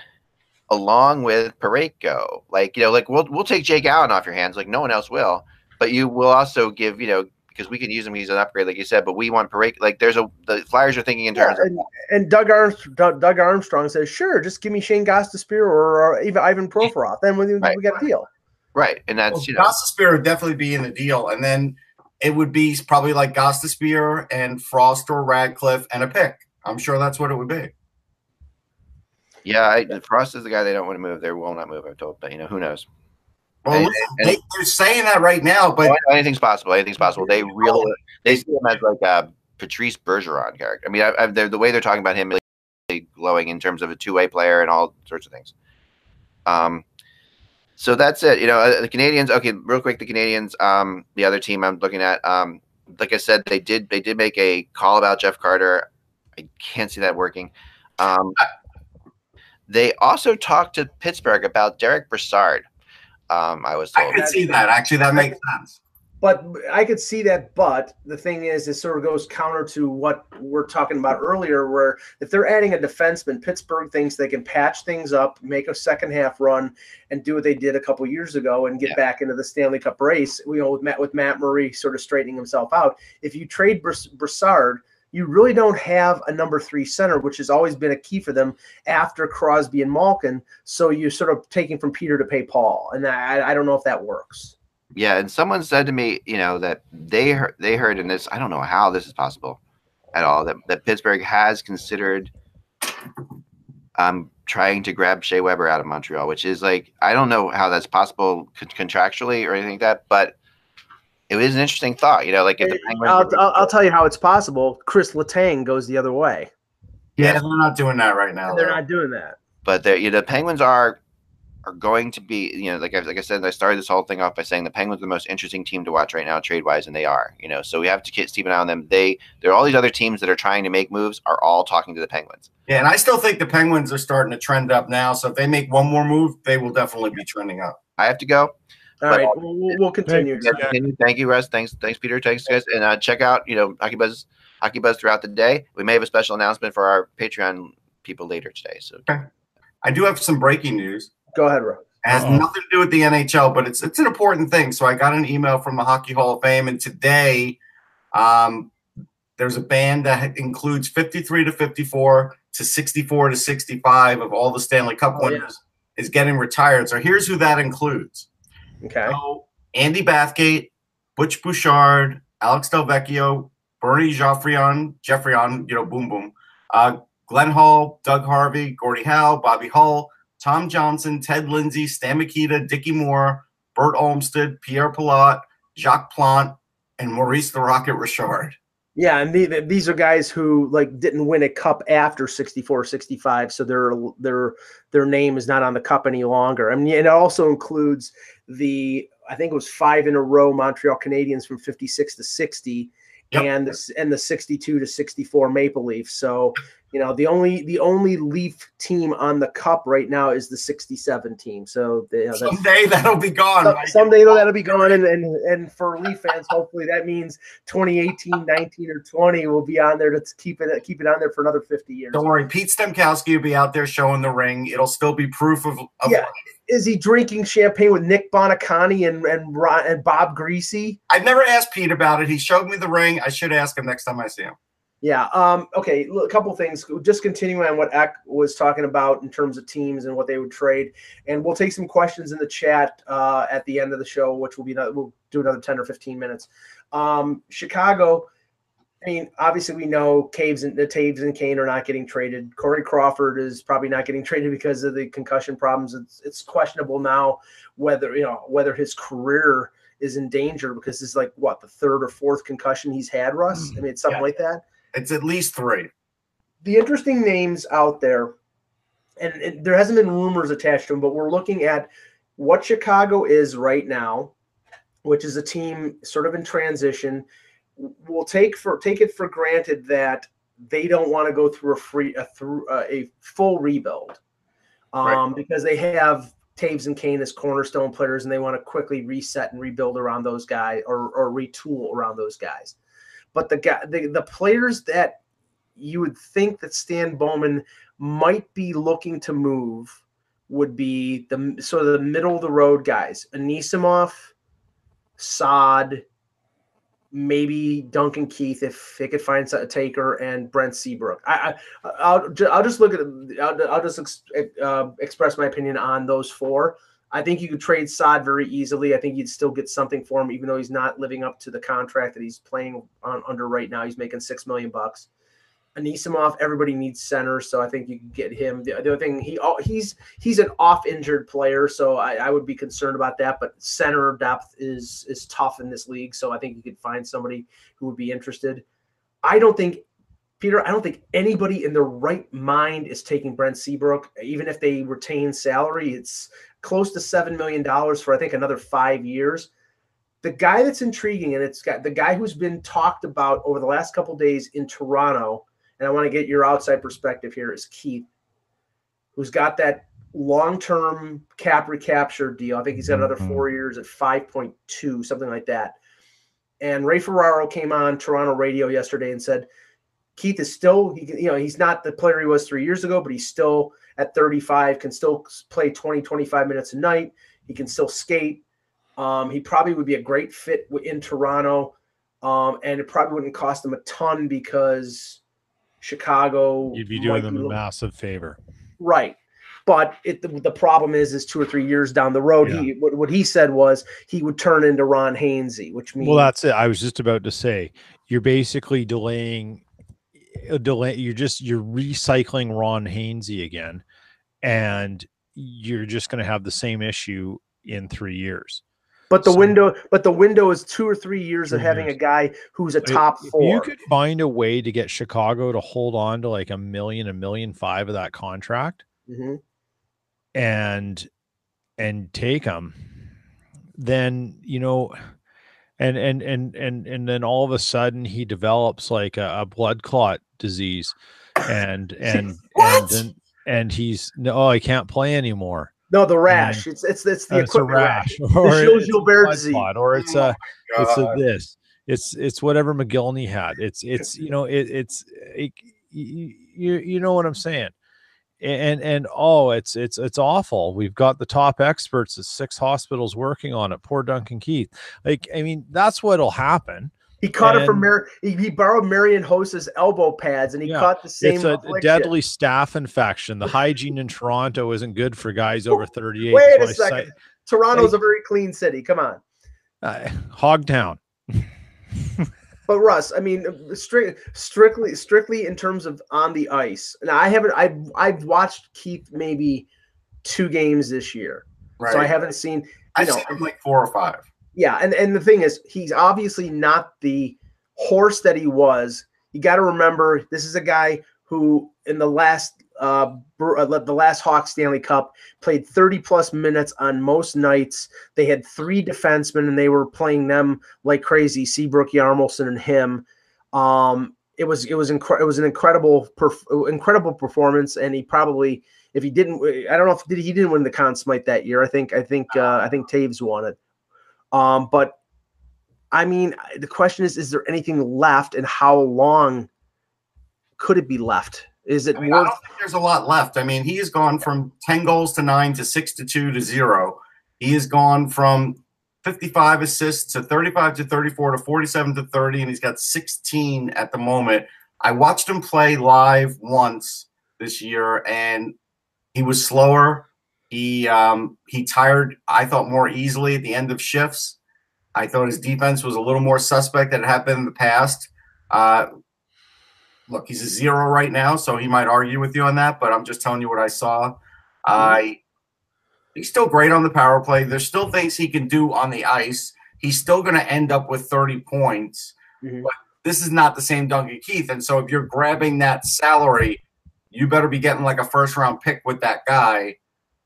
along with Parayko, like you know, like we'll we'll take Jake Allen off your hands, like no one else will. But you will also give you know because we can use him. He's an upgrade, like you said. But we want Parayko. Like there's a the Flyers are thinking in terms. Yeah, and, of and Doug Armstrong, Doug Armstrong says, sure, just give me Shane Gostisbehere or, or even Ivan Provorov, then we, right. we got a deal. Right, and that's well, you know Gostisbehere would definitely be in the deal, and then. It would be probably like Gostisbehere and Frost or Radcliffe and a pick. I'm sure that's what it would be. Yeah, I, Frost is the guy they don't want to move. They will not move, I'm told. But, you know, who knows? Well, and, they, and, they're saying that right now. But well, anything's possible. Anything's possible. They really they see him as like a Patrice Bergeron character. I mean, I, I, the way they're talking about him is really glowing in terms of a two-way player and all sorts of things. Um. So that's it. You know, uh, the Canadians, okay, real quick, the Canadians, um, the other team I'm looking at, um, like I said, they did they did make a call about Jeff Carter. I can't see that working. Um, they also talked to Pittsburgh about Derek Brassard, um, I was told. I could see that. Actually, that makes sense. But I could see that, but the thing is, it sort of goes counter to what we're talking about earlier, where if they're adding a defenseman, Pittsburgh thinks they can patch things up, make a second-half run, and do what they did a couple years ago and get yeah. back into the Stanley Cup race, you know, with Matt, with Matt Murray sort of straightening himself out. If you trade Brassard, you really don't have a number three center, which has always been a key for them after Crosby and Malkin, so you're sort of taking from Peter to pay Paul, and I, I don't know if that works. Yeah, and someone said to me, you know, that they heard, they heard in this, I don't know how this is possible at all, that, that Pittsburgh has considered um, trying to grab Shea Weber out of Montreal, which is like, I don't know how that's possible con contractually or anything like that, but it was an interesting thought, you know, like if the Penguins I'll, were, I'll, I'll tell you how it's possible. Chris Letang goes the other way. Yeah, yeah. They're not doing that right now. They're though. not doing that. But you know, the Penguins are... are going to be, you know, like I, like I said, I started this whole thing off by saying the Penguins are the most interesting team to watch right now, trade-wise, and they are, you know, so we have to keep an eye on them. They, there are all these other teams that are trying to make moves are all talking to the Penguins. Yeah, and I still think the Penguins are starting to trend up now, so if they make one more move, they will definitely be trending up. I have to go. All right, we'll, we'll continue. continue. Thank you, Russ. Thanks, thanks, Peter. Thanks, guys. And uh, check out, you know, Hockey Buzz, Hockey Buzz throughout the day. We may have a special announcement for our Patreon people later today. So okay. I do have some breaking news. Go ahead, Rob. It has Uh-oh. nothing to do with the N H L, but it's it's an important thing. So I got an email from the Hockey Hall of Fame, and today um, there's a band that includes fifty-three to fifty-four to sixty-four to sixty-five of all the Stanley Cup oh, winners yeah. is getting retired. So here's who that includes. Okay. So Andy Bathgate, Butch Bouchard, Alex Del Vecchio, Bernie Geoffrion, Geoffrion, you know, boom, boom, uh, Glenn Hall, Doug Harvey, Gordie Howe, Bobby Hull, Tom Johnson, Ted Lindsay, Stan Mikita, Dickie Moore, Bert Olmsted, Pierre Palat, Jacques Plante, and Maurice the Rocket Richard. Yeah, and the, the, these are guys who like didn't win a cup after sixty-four, sixty-five, so their their their name is not on the cup any longer. I mean, and it also includes the I think it was five in a row Montreal Canadiens from fifty-six to sixty, yep. and the, and the sixty-two to sixty-four Maple Leafs. So you know the only the only Leaf team on the cup right now is the sixty-seven team. So you know, someday that'll be gone. So, someday that'll be gone, and and, and for Leaf fans, hopefully that means twenty eighteen, nineteen, or twenty will be on there to keep it keep it on there for another fifty years. Don't worry, Pete Stemkowski will be out there showing the ring. It'll still be proof of, of yeah. Life. Is he drinking champagne with Nick Bonacani and and Ron, and Bob Greasy? I've never asked Pete about it. He showed me the ring. I should ask him next time I see him. Yeah. Um, okay. A couple things. Just continuing on what Eck was talking about in terms of teams and what they would trade, and we'll take some questions in the chat uh, at the end of the show, which will be another, we'll do another ten or fifteen minutes. Um, Chicago. I mean, obviously we know Caves and the Taves and Kane are not getting traded. Corey Crawford is probably not getting traded because of the concussion problems. It's, it's questionable now whether you know whether his career is in danger because it's like what the third or fourth concussion he's had. Russ, I mean, it's something yeah. like that. It's at least three. The interesting names out there, and, and there hasn't been rumors attached to them, but we're looking at what Chicago is right now, which is a team sort of in transition. We'll take for take it for granted that they don't want to go through a free a through a, a full rebuild, um, right. because they have Taves and Kane as cornerstone players, and they want to quickly reset and rebuild around those guys or or retool around those guys. But the guy, the, the players that you would think that Stan Bowman might be looking to move would be the sort of the middle of the road guys: Anisimov, Saad, maybe Duncan Keith if they could find a taker, and Brent Seabrook. I, I I'll I'll just look at I'll, I'll just ex, uh, express my opinion on those four. I think you could trade Saad very easily. I think you'd still get something for him, even though he's not living up to the contract that he's playing on under right now. He's making six million bucks. Anisimov, everybody needs center, so I think you could get him. The other thing, he he's he's an off-injured player, so I, I would be concerned about that. But center depth is is tough in this league, so I think you could find somebody who would be interested. I don't think. Peter, I don't think anybody in their right mind is taking Brent Seabrook, even if they retain salary. It's close to seven million dollars for, I think, another five years. The guy that's intriguing, and it's got the guy who's been talked about over the last couple of days in Toronto, and I want to get your outside perspective here, is Keith, who's got that long-term cap recapture deal. I think he's got another four years at five point two, something like that. And Ray Ferraro came on Toronto radio yesterday and said, Keith is still, he, you know, he's not the player he was three years ago, but he's still at thirty-five, can still play twenty, twenty-five minutes a night. He can still skate. Um, he probably would be a great fit in Toronto, um, and it probably wouldn't cost him a ton because Chicago. You'd be doing them a massive favor. Right. But it, the, the problem is, is two or three years down the road, yeah. he what, what he said was he would turn into Ron Hainsey, which means. Well, that's it. I was just about to say, you're basically delaying – delay you're just you're recycling Ron Hainsey again, and you're just going to have the same issue in three years. But the so, window but the window is two or three years of having years. a guy who's a top if, four. If you could find a way to get Chicago to hold on to like a million a million five of that contract, mm-hmm. and and take him, then you know And, and, and, and, and then all of a sudden he develops like a, a blood clot disease and, and, and, and, and he's no, oh, I can't play anymore. No, the rash. And, it's, it's, it's the it's a rash, rash. Or, it's a clot, or it's a, oh it's a, this it's, it's whatever McGillney had. It's, it's, you know, it, it's, it, you, you know what I'm saying? And, and, oh, it's, it's, it's awful. We've got the top experts at six hospitals working on it. Poor Duncan Keith. Like, I mean, that's what'll happen. He caught and, it from Mar he, he borrowed Marion Hose's elbow pads, and he yeah, caught the same. It's a affliction. Deadly staph infection. The hygiene in Toronto isn't good for guys over thirty-eight. Wait a second. Toronto's like, a very clean city. Come on. Uh, Hogtown. But Russ, I mean, stri strictly, strictly in terms of on the ice. Now, I haven't. I've I've watched Keith maybe two games this year, right. so I haven't seen. I've know, seen him like four or five. Yeah, and and the thing is, he's obviously not the horse that he was, you got to remember this is a guy who in the last uh, the last Hawks Stanley Cup played thirty plus minutes on most nights. They had three defensemen and they were playing them like crazy: Seabrook, Yarmulson, and him. Um, it was it was inc- it was an incredible perf- incredible performance, and he probably, if he didn't, I don't know if did, he didn't win the Conn Smythe that year. I think I think uh, I think Taves won it, um, but. I mean, the question is, is there anything left, and how long could it be left? Is it I mean, worth- I don't think there's a lot left. I mean, he has gone from ten goals to nine to six to two to zero. He has gone from fifty-five assists to thirty-five to thirty-four to forty-seven to thirty, and he's got sixteen at the moment. I watched him play live once this year, and he was slower. He um, he tired, I thought, more easily at the end of shifts. I thought his defense was a little more suspect than it had been in the past. Uh, look, he's a zero right now, so he might argue with you on that, but I'm just telling you what I saw. Uh, he's still great on the power play. There's still things he can do on the ice. He's still going to end up with thirty points, mm-hmm. but this is not the same Duncan Keith, and so if you're grabbing that salary, you better be getting like a first-round pick with that guy.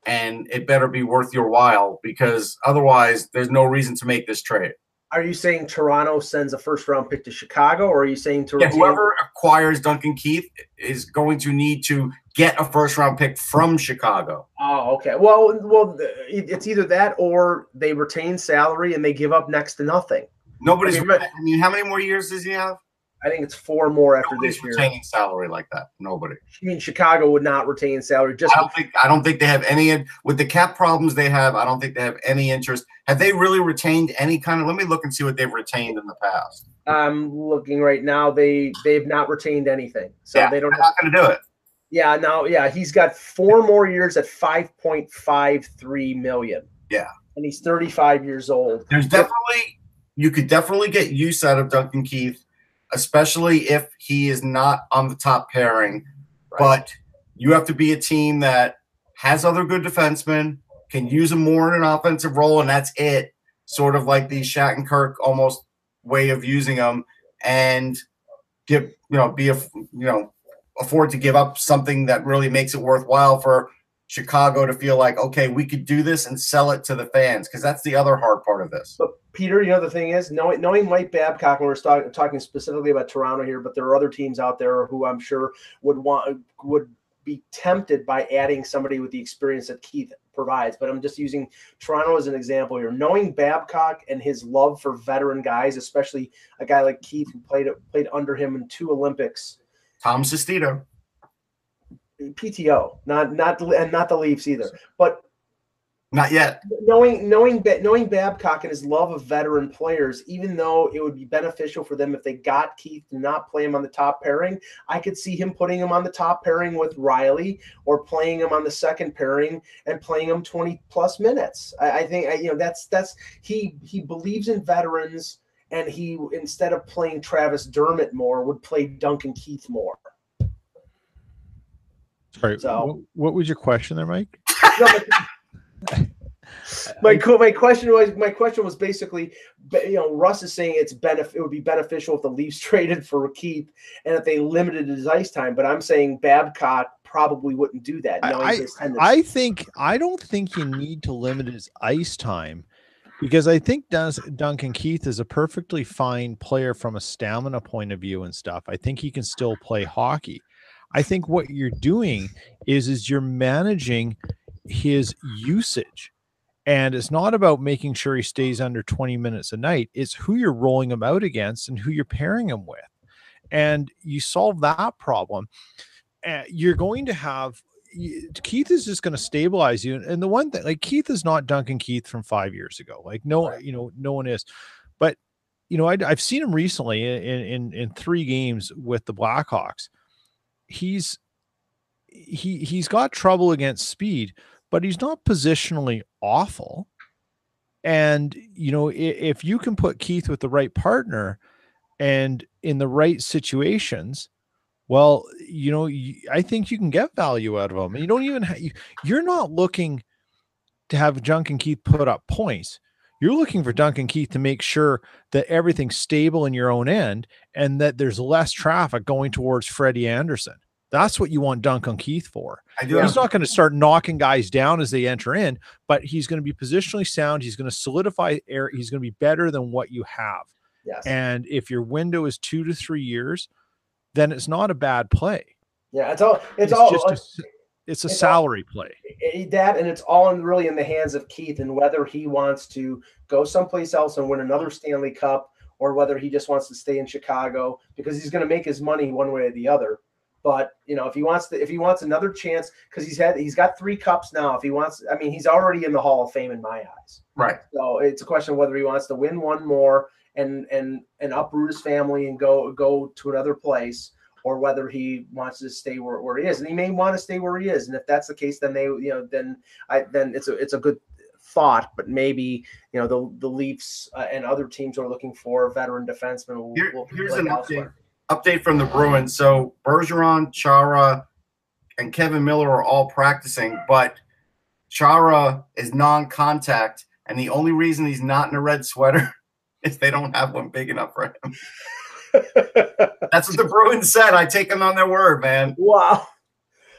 And it better be worth your while, because otherwise there's no reason to make this trade. Are you saying Toronto sends a first-round pick to Chicago, or are you saying to yeah, whoever acquires Duncan Keith is going to need to get a first-round pick from Chicago? Oh, okay. Well, well, it's either that or they retain salary and they give up next to nothing. Nobody's. I mean, I mean how many more years does he have? I think it's four more after Nobody's this year. Retaining salary like that. Nobody. I mean, Chicago would not retain salary. Just I don't think I don't think they have any with the cap problems they have. I don't think they have any interest. Have they really retained any kind of? Let me look and see what they've retained in the past. I'm looking right now. They they've not retained anything, so yeah, they don't. They're have, not going to do it. Yeah. No. Yeah. He's got four more years at five point five three million. Yeah. And he's thirty-five years old. There's definitely you could definitely get use out of Duncan Keith, especially if he is not on the top pairing. Right. But you have to be a team that has other good defensemen, can use him more in an offensive role, and that's it, sort of like the Shattenkirk almost way of using him, and give, you know, be a, you know, afford to give up something that really makes it worthwhile for Chicago to feel like, okay, we could do this and sell it to the fans, because that's the other hard part of this. But Peter, you know, the thing is, knowing, knowing Mike Babcock, and we're start, talking specifically about Toronto here, but there are other teams out there who I'm sure would want would be tempted by adding somebody with the experience that Keith provides. But I'm just using Toronto as an example here. Knowing Babcock and his love for veteran guys, especially a guy like Keith who played played under him in two Olympics. Tom Sestito. P T O, not not and not the Leafs either, but not yet. Knowing knowing knowing Babcock and his love of veteran players, even though it would be beneficial for them if they got Keith to not play him on the top pairing, I could see him putting him on the top pairing with Riley, or playing him on the second pairing and playing him twenty plus minutes. I, I think I, you know that's that's he he believes in veterans, and he, instead of playing Travis Dermott more, would play Duncan Keith more. Sorry, so, what was your question there, Mike? No, my, my my question was my question was basically, you know, Russ is saying it's benef- it would be beneficial if the Leafs traded for Keith and if they limited his ice time. But I'm saying Babcock probably wouldn't do that. I, I, I think I don't think you need to limit his ice time, because I think Duncan Keith is a perfectly fine player from a stamina point of view and stuff. I think he can still play hockey. I think what you're doing is, is you're managing his usage, and it's not about making sure he stays under twenty minutes a night. It's who you're rolling him out against and who you're pairing him with. And you solve that problem. Uh, you're going to have Keith is just going to stabilize you. And the one thing, like, Keith is not Duncan Keith from five years ago. Like, no, you know, no one is, but you know, I, I've seen him recently in, in, in three games with the Blackhawks. He's he he's got trouble against speed, but he's not positionally awful. And you know, if, if you can put Keith with the right partner and in the right situations, well, you know, you, I think you can get value out of him. You don't even ha- you, you're not looking to have Duncan Keith put up points. you're looking for Duncan Keith to make sure that everything's stable in your own end and that there's less traffic going towards Freddie Anderson. That's what you want Duncan Keith for. I do. He's not going to start knocking guys down as they enter in, but he's going to be positionally sound. He's going to solidify air. He's going to be better than what you have. Yes. And if your window is two to three years, then it's not a bad play. Yeah, it's all. It's, it's all. Just a, it's a it's salary all, play. That, and it's all in, really in the hands of Keith and whether he wants to go someplace else and win another Stanley Cup or whether he just wants to stay in Chicago, because he's going to make his money one way or the other. But you know, if he wants to, if he wants another chance, because he's had, he's got three cups now. If he wants, I mean, he's already in the Hall of Fame in my eyes. Right. So it's a question of whether he wants to win one more and and and uproot his family and go go to another place, or whether he wants to stay where, where he is. And he may want to stay where he is. And if that's the case, then they, you know, then I then it's a it's a good thought. But maybe, you know, the the Leafs uh, and other teams are looking for veteran defensemen. Will, Here, will here's an update. Update from the Bruins. So Bergeron, Chara, and Kevin Miller are all practicing, but Chara is non-contact, and the only reason he's not in a red sweater is they don't have one big enough for him. That's what the Bruins said. I take them on their word, man. Wow.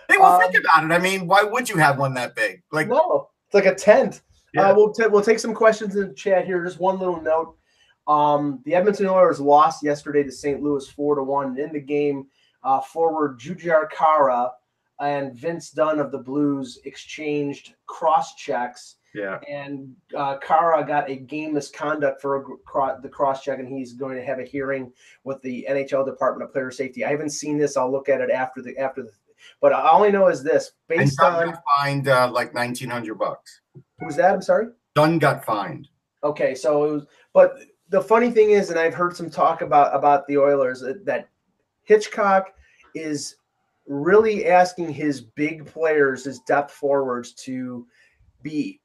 They will um, think about it. I mean, why would you have one that big? Like, no, it's like a tent. Yeah. Uh, we'll, t- we'll take some questions in the chat here. Just one little note. Um, the Edmonton Oilers lost yesterday to Saint Louis four to one. In the game, uh, forward Jujar Khaira and Vince Dunn of the Blues exchanged cross-checks. Yeah. And uh, Khaira got a game misconduct for a cro- the cross-check, and he's going to have a hearing with the N H L Department of Player Safety. I haven't seen this. I'll look at it after the after the – but all I know is this. Based and Dunn on, got fined uh, like nineteen hundred bucks. Who was that? I'm sorry? Dunn got fined. Okay, so it was – but – the funny thing is, and I've heard some talk about, about the Oilers, uh, that Hitchcock is really asking his big players, his depth forwards, to be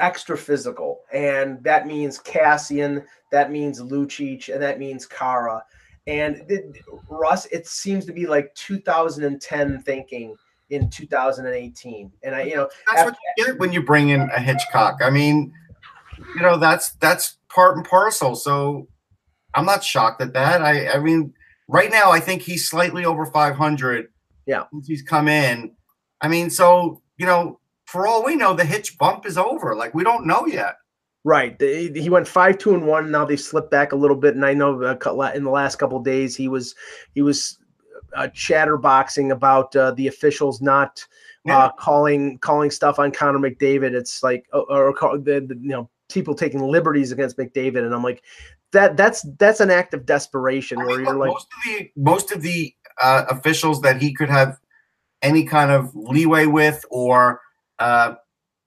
extra physical. And that means Cassian, that means Lucic, and that means Khaira. And it, Russ, it seems to be like two thousand ten thinking in two thousand eighteen. And I, you know, that's after, what you get when you bring in a Hitchcock. I mean, you know, that's that's part and parcel. So I'm not shocked at that. I, I mean, right now I think he's slightly over five hundred. Yeah, since he's come in. I mean, so, you know, for all we know, the Hitch bump is over. Like, we don't know yet. Right. They, he went five, two, and one. Now they've slipped back a little bit. And I know in the last couple of days he was he was uh, chatterboxing about uh, the officials not yeah. uh, calling calling stuff on Connor McDavid. It's like, or, or the, the, you know, people taking liberties against McDavid. And I'm like, that that's, that's an act of desperation. I mean, where you're like, most of the, most of the uh, officials that he could have any kind of leeway with, or uh,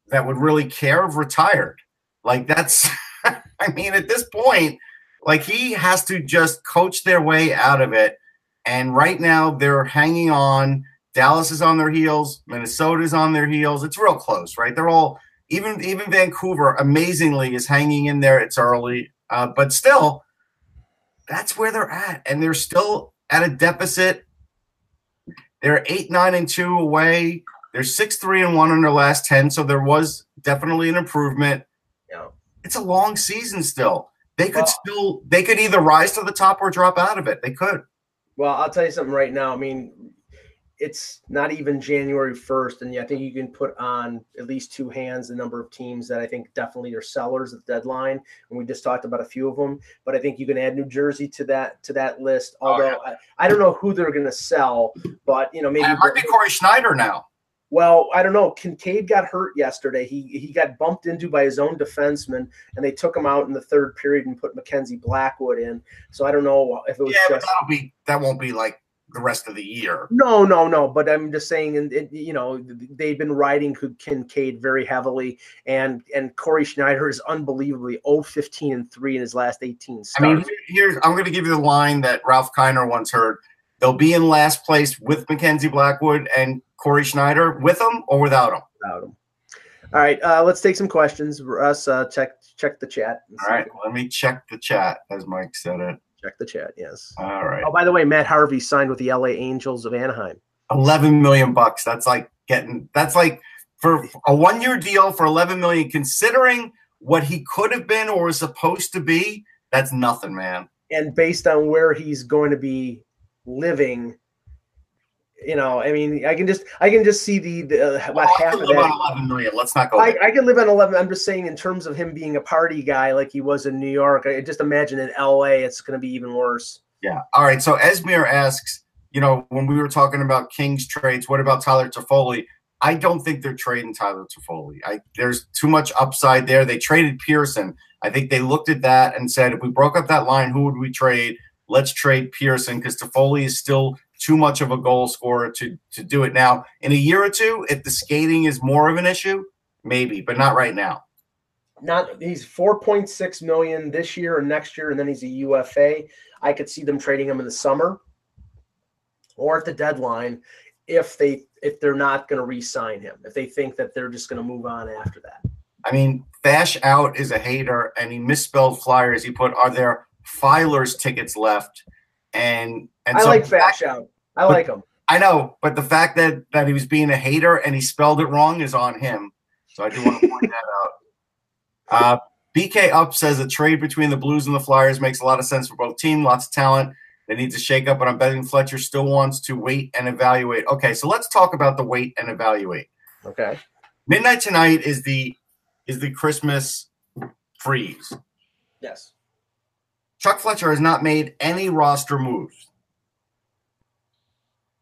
that would really care, have retired. Like, that's, I mean, at this point, like, he has to just coach their way out of it. And right now they're hanging on. Dallas is on their heels. Minnesota's on their heels. It's real close, right? They're all, Even even Vancouver, amazingly, is hanging in there. It's early, uh, but still, that's where they're at, and they're still at a deficit. They're eight, nine, and two away. They're six, three, and one in their last ten. So there was definitely an improvement. Yeah. It's a long season still. They could well, still they could either rise to the top or drop out of it. They could. Well, I'll tell you something right now. I mean, it's not even January first, and I think you can put on at least two hands the number of teams that I think definitely are sellers at the deadline, and we just talked about a few of them. But I think you can add New Jersey to that to that list, although oh, yeah. I, I don't know who they're going to sell, but, you know, maybe – It might be Corey Schneider now. Well, I don't know. Kincaid got hurt yesterday. He he got bumped into by his own defenseman, and they took him out in the third period and put Mackenzie Blackwood in. So I don't know if it was yeah, just – Yeah, that'll be, that won't be like – the rest of the year. No, no, no. But I'm just saying, and it, you know, they've been riding Kincaid very heavily, and and Corey Schneider is unbelievably oh fifteen and three in his last eighteen starts. I mean, here's I'm going to give you the line that Ralph Kiner once heard: "They'll be in last place with Mackenzie Blackwood and Corey Schneider, with him or without him." Without him. All right, uh, let's take some questions. Russ, uh, check check the chat. All right, let me check the chat, as Mike said it. Check the chat. Yes. All right. Oh, by the way, Matt Harvey signed with the L A Angels of Anaheim. eleven million bucks. That's like getting, that's like for a one year deal for eleven million, considering what he could have been or was supposed to be, that's nothing, man. And based on where he's going to be living, you know, I mean, I can just, I can just see the, the uh, about half of that. eleven million. Let's not go. I, I can live on eleven. I'm just saying, in terms of him being a party guy, like he was in New York, I just imagine in L A, it's going to be even worse. Yeah. All right. So Esmir asks, you know, when we were talking about Kings trades, what about Tyler Toffoli? I don't think they're trading Tyler Toffoli. I, there's too much upside there. They traded Pearson. I think they looked at that and said, if we broke up that line, who would we trade? Let's trade Pearson, because Toffoli is still too much of a goal scorer to, to do it now. In a year or two, if the skating is more of an issue, maybe, but not right now. Not he's four point six million dollars this year and next year, and then he's a U F A. I could see them trading him in the summer or at the deadline if they if they're not going to re-sign him, if they think that they're just going to move on after that. I mean, Fash Out is a hater, and he misspelled Flyers. He put, are there Filers tickets left? And and I so like Fash Out. I but, like him. I know, but the fact that, that he was being a hater and he spelled it wrong is on him. So I do want to point that out. Uh, B K Up says a trade between the Blues and the Flyers makes a lot of sense for both teams, lots of talent. They need to shake up, but I'm betting Fletcher still wants to wait and evaluate. Okay, so let's talk about the wait and evaluate. Okay. Midnight tonight is the is the Christmas freeze. Yes. Chuck Fletcher has not made any roster moves.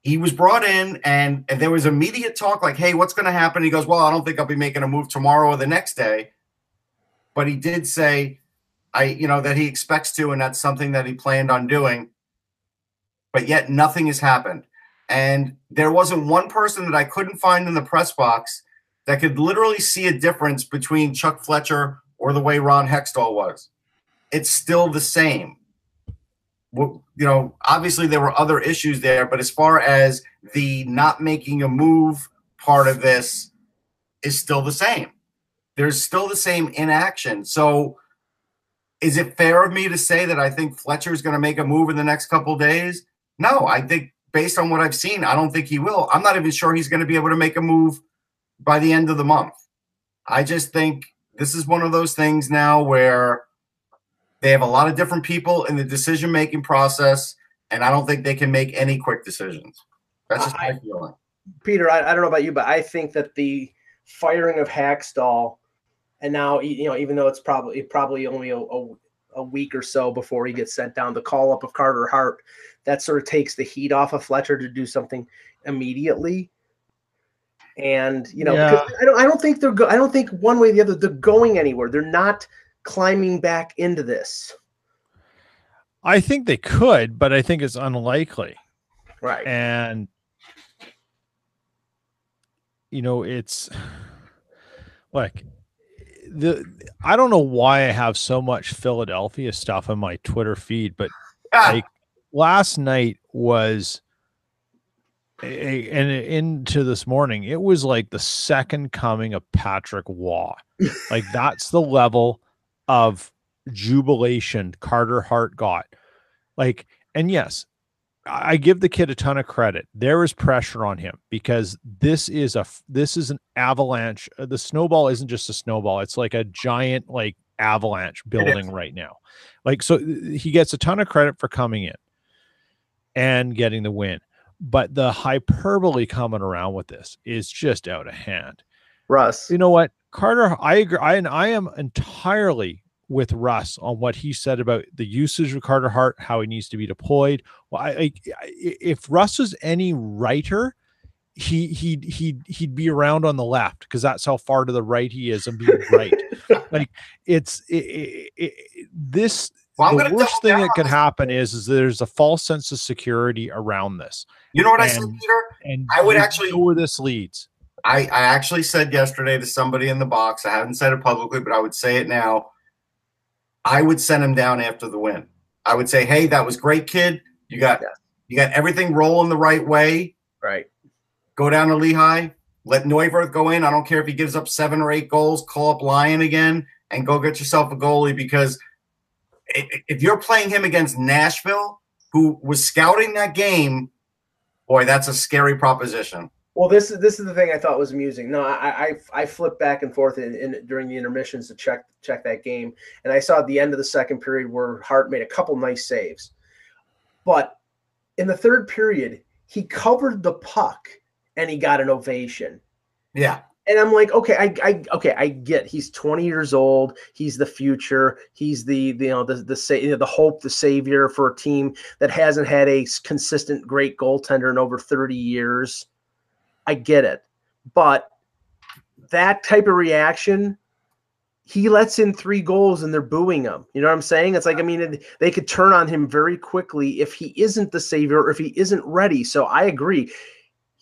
He was brought in, and, and there was immediate talk like, hey, what's going to happen? He goes, well, I don't think I'll be making a move tomorrow or the next day. But he did say, I, you know, that he expects to, and that's something that he planned on doing. But yet nothing has happened. And there wasn't one person that I couldn't find in the press box that could literally see a difference between Chuck Fletcher or the way Ron Hextall was. It's still the same. Well, you know, obviously there were other issues there, but as far as the not making a move part of this is still the same. There's still the same inaction. So is it fair of me to say that I think Fletcher is going to make a move in the next couple of days? No, I think based on what I've seen, I don't think he will. I'm not even sure he's going to be able to make a move by the end of the month. I just think this is one of those things now where they have a lot of different people in the decision-making process, and I don't think they can make any quick decisions. That's just I, my feeling. Peter, I, I don't know about you, but I think that the firing of Hextall, and now, you know, even though it's probably probably only a, a, a week or so before he gets sent down, the call-up of Carter Hart, that sort of takes the heat off of Fletcher to do something immediately. And, you know, yeah. I don't I don't think they're go I don't think one way or the other they're going anywhere. They're not climbing back into this. I think they could, but I think it's unlikely. Right. And you know, it's like the I don't know why I have so much Philadelphia stuff on my Twitter feed, but ah. like last night was and into this morning, it was like the second coming of Patrick Waugh. Like that's the level of jubilation Carter Hart got. Like, and yes, I give the kid a ton of credit. There is pressure on him because this is a this is an avalanche. The snowball isn't just a snowball. It's like a giant like avalanche building right now. Like, so he gets a ton of credit for coming in and getting the win. But the hyperbole coming around with this is just out of hand. Russ, you know what, Carter, I agree. I, and I am entirely with Russ on what he said about the usage of Carter Hart, how he needs to be deployed. Well, I, I, if Russ was any writer, he he he he'd be around on the left because that's how far to the right he is and be right. Like it's it, it, it, this. Well, the worst thing down. that could happen is, is there's a false sense of security around this. You know what and, I said, Peter? And I would actually know where this leads. I, I actually said yesterday to somebody in the box, I haven't said it publicly, but I would say it now. I would send him down after the win. I would say, hey, that was great, kid. You got yeah. you got everything rolling the right way. Right. Go down to Lehigh. Let Neuwirth go in. I don't care if he gives up seven or eight goals. Call up Lyon again and go get yourself a goalie, because – if you're playing him against Nashville, who was scouting that game, boy, that's a scary proposition. Well, this is this is the thing I thought was amusing. No, I I, I flipped back and forth in, in during the intermissions to check check that game, and I saw at the end of the second period where Hart made a couple nice saves, but in the third period he covered the puck and he got an ovation. Yeah. And I'm like, okay, I, I, okay, I get. He's twenty years old. He's the future. He's the, the you know, the, the, sa- you know, the hope, the savior for a team that hasn't had a consistent great goaltender in over thirty years. I get it, but that type of reaction, he lets in three goals and they're booing him. You know what I'm saying? It's like, I mean, it, they could turn on him very quickly if he isn't the savior or if he isn't ready. So I agree.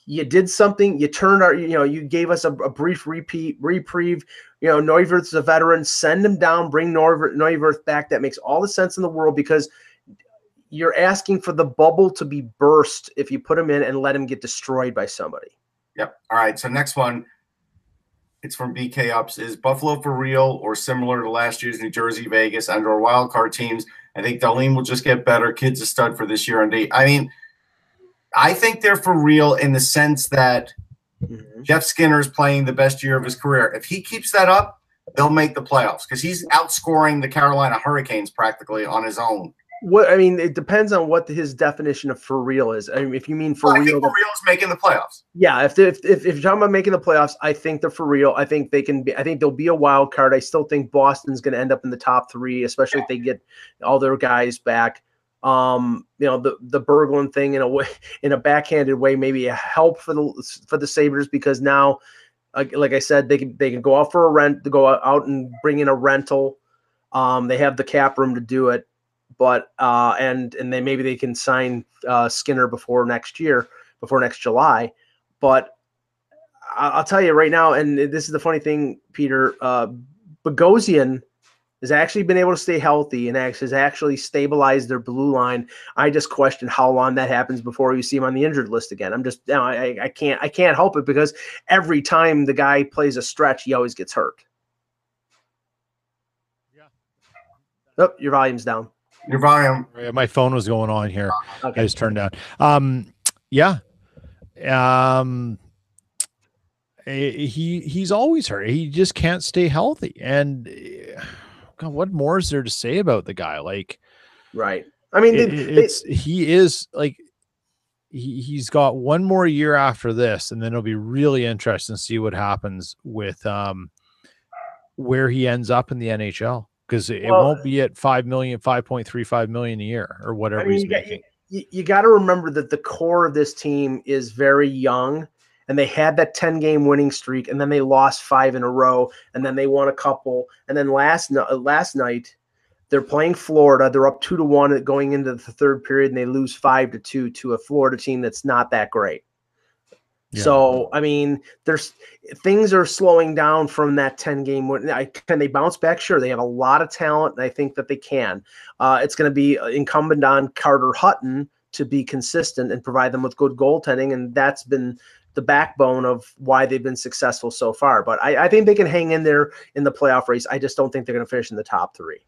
You did something. You turned our, you know, you gave us a, a brief repeat, reprieve. You know, Neuwirth's a veteran. Send him down. Bring Neuwirth, Neuwirth back. That makes all the sense in the world because you're asking for the bubble to be burst if you put him in and let him get destroyed by somebody. Yep. All right. So next one, it's from B K Ups. Is Buffalo for real or similar to last year's New Jersey, Vegas, and/or wild card teams? I think Darlene will just get better. Kid's a stud for this year on date. I mean. I think they're for real in the sense that mm-hmm. Jeff Skinner is playing the best year of his career. If he keeps that up, they'll make the playoffs because he's outscoring the Carolina Hurricanes practically on his own. What I mean, it depends on what his definition of for real is. I mean, if you mean for well, real, I think for real is making the playoffs. Yeah, if, if if if you're talking about making the playoffs, I think they're for real. I think they can be. I think they'll be a wild card. I still think Boston's going to end up in the top three, especially yeah. if they get all their guys back. Um, you know, the, the Berglund thing in a way, in a backhanded way, maybe a help for the, for the Sabres, because now, like, like I said, they can, they can go out for a rent to go out and bring in a rental. Um, they have the cap room to do it, but, uh, and, and then maybe they can sign, uh, Skinner before next year, before next July. But I'll tell you right now, and this is the funny thing, Peter, uh, Bogosian has actually been able to stay healthy and has actually stabilized their blue line. I just question how long that happens before you see him on the injured list again. I'm just, you know, I, I can't, I can't help it because every time the guy plays a stretch, he always gets hurt. Yeah. Oh, your volume's down. Your volume. My phone was going on here. Okay. I just turned down. Um, yeah. Um, he, he's always hurt. He just can't stay healthy. And uh, God, what more is there to say about the guy? Like, right. I mean, it, they, it's, they, he is like, he, he's got one more year after this, and then it'll be really interesting to see what happens with, um, where he ends up in the N H L. Cause it, well, it won't be at five million, five point three five million a year or whatever. I mean, he's you making. Got, you you got to remember that the core of this team is very young. And they had that ten-game winning streak, and then they lost five in a row, and then they won a couple. And then last last night, they're playing Florida. They're up two to one going into the third period, and they lose five to two to a Florida team that's not that great. Yeah. So, I mean, there's things are slowing down from that ten-game win. I, can they bounce back? Sure, they have a lot of talent, and I think that they can. Uh, it's going to be incumbent on Carter Hutton to be consistent and provide them with good goaltending, and that's been – the backbone of why they've been successful so far. But I, I think they can hang in there in the playoff race. I just don't think they're going to finish in the top three.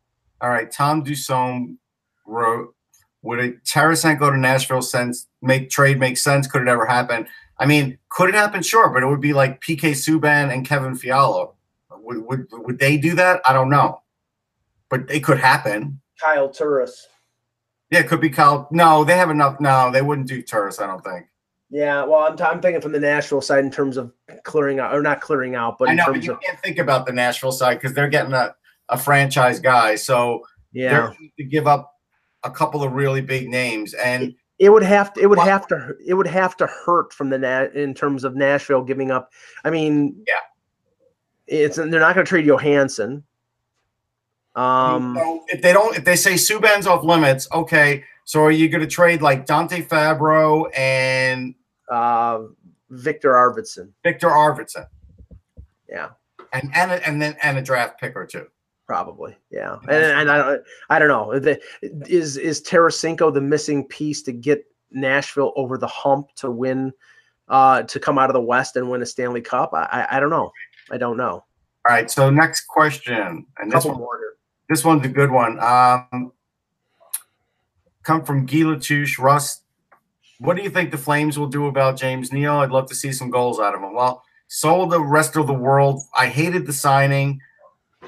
All right. Tom Dusome wrote, would a Tarasenko to Nashville sense make trade make sense? Could it ever happen? I mean, could it happen? Sure. But it would be like P K Subban and Kevin Fiala. Would, would, would they do that? I don't know, but it could happen. Kyle Turris. Yeah. It could be Kyle. No, they have enough. No, they wouldn't do Turris. I don't think. Yeah, well, I'm, t- I'm thinking from the Nashville side in terms of clearing out, or not clearing out, but in I know, terms but you of, can't think about the Nashville side because they're getting a, a franchise guy, so yeah, they're going to give up a couple of really big names, and it, it would have to, it would well, have to, it would have to hurt from the Na- in terms of Nashville giving up. I mean, yeah, it's they're not going to trade Johansson. Um, so if they don't, if they say Subban's off limits, okay. So are you going to trade like Dante Fabro and uh, Victor Arvidsson? Victor Arvidsson, yeah, and and a, and then and a draft pick or two, probably, yeah. And and I don't I don't know. The, is is Tarasenko the missing piece to get Nashville over the hump to win, uh, to come out of the West and win a Stanley Cup? I I, I don't know. I don't know. All right. So next question, and this one, this one's a good one. Um. Come from Guy Latouche. Russ, What do you think the Flames will do about James Neal? I'd love to see some goals out of him. Well, so the rest of the world. I hated the signing.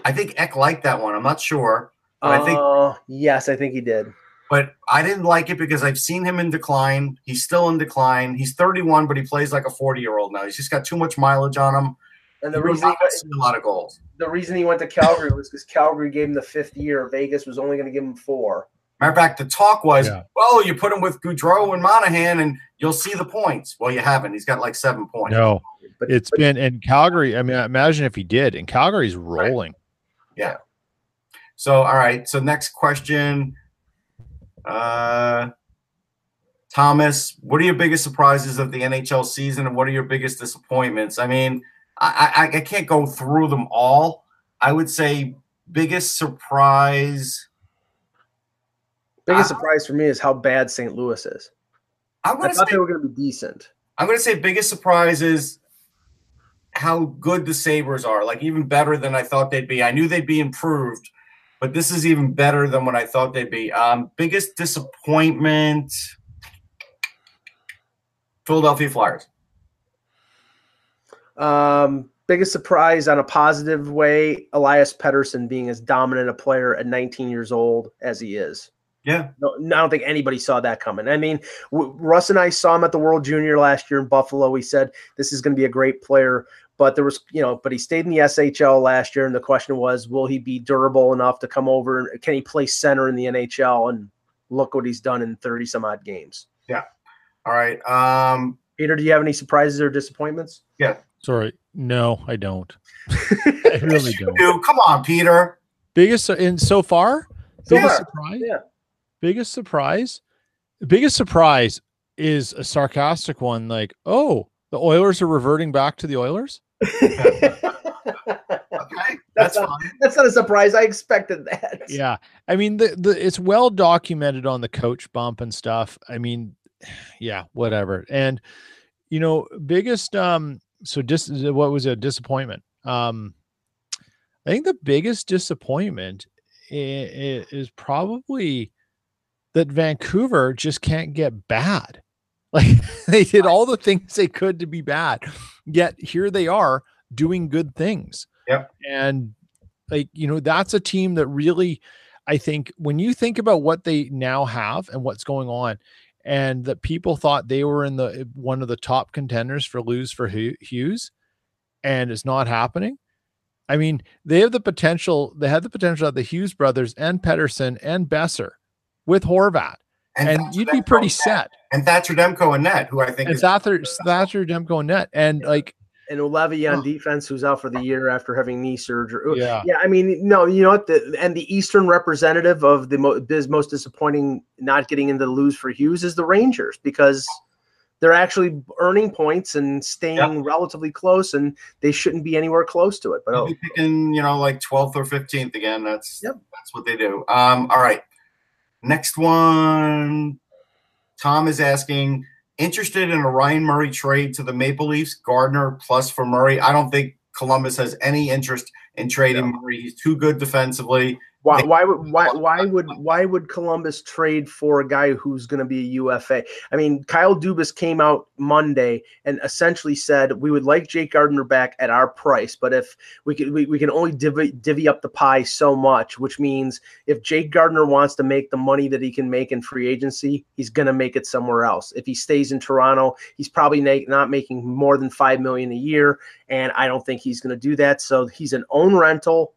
I think Eck liked that one. I'm not sure. But uh, I think yes, I think he did. But I didn't like it because I've seen him in decline. He's still in decline. He's thirty-one, but he plays like a forty-year-old now. He's just got too much mileage on him. And the he reason he went, a lot of goals. The reason he went to Calgary was because Calgary gave him the fifth year. Vegas was only going to give him four. Matter of fact, the talk was, yeah. well, you put him with Goudreau and Monahan, and you'll see the points. Well, you haven't. He's got like seven points. No, but it's but, been in Calgary. I mean, imagine if he did. And Calgary's rolling. Right. Yeah. So, all right. So, next question. Uh, Thomas, what are your biggest surprises of the N H L season, and what are your biggest disappointments? I mean, I, I, I can't go through them all. I would say biggest surprise. Biggest uh, surprise for me is how bad Saint Louis is. I, I thought say, they were going to be decent. I'm going to say biggest surprise is how good the Sabres are, like even better than I thought they'd be. I knew they'd be improved. But this is even better than what I thought they'd be. Um, biggest disappointment, Philadelphia Flyers. Um, biggest surprise on a positive way, Elias Pettersson being as dominant a player at nineteen years old as he is. Yeah. No, I don't think anybody saw that coming. I mean, w- Russ and I saw him at the World Junior last year in Buffalo. We said, this is going to be a great player. But there was, you know, but he stayed in the S H L last year, and the question was, will he be durable enough to come over? And can he play center in the N H L? And look what he's done in thirty some odd games. Yeah. All right. Um, Peter, do you have any surprises or disappointments? Yeah. Sorry. No, I don't. I really don't. Do. Come on, Peter. Biggest in so far? Yeah. Biggest surprise? Yeah. Biggest surprise? Biggest surprise is a sarcastic one, like, oh, the Oilers are reverting back to the Oilers? Okay, that's, that's, not, that's not a surprise. I expected that. Yeah. I mean, the, the it's well documented on the coach bump and stuff. I mean, yeah, whatever. And, you know, biggest, um, so dis- what was a disappointment? Um, I think the biggest disappointment is, is probably that Vancouver just can't get bad. Like they did all the things they could to be bad, yet here they are doing good things. Yep. And like, you know, that's a team that really, I think when you think about what they now have and what's going on, and that people thought they were in the, one of the top contenders for Lose for Hughes, and it's not happening. I mean, they have the potential, they had the potential of the Hughes brothers and Pettersson and Besser with Horvat. And, and you'd Demko be pretty set. And Thatcher Demko and Net, who I think and is Thatcher, Thatcher Demko and Net, and yeah. like and Olavi on oh. defense, who's out for the year after having knee surgery. Yeah, yeah. I mean, no, you know what? The, and the Eastern representative of the mo- most disappointing, not getting into the Lose for Hughes, is the Rangers, because they're actually earning points and staying yeah. relatively close, and they shouldn't be anywhere close to it. But oh, picking, you know, like twelfth or fifteenth again. That's yep. that's what they do. Um, all right. Next one, Tom is asking, interested in a Ryan Murray trade to the Maple Leafs, Gardner plus for Murray. I don't think Columbus has any interest in trading yeah. Murray. He's too good defensively. Why, why would why why would why would Columbus trade for a guy who's going to be a U F A? I mean, Kyle Dubas came out Monday and essentially said we would like Jake Gardner back at our price, but if we can we, we can only divvy divvy up the pie so much, which means if Jake Gardner wants to make the money that he can make in free agency, he's going to make it somewhere else. If he stays in Toronto, he's probably not making more than five million a year, and I don't think he's going to do that. So he's an own rental.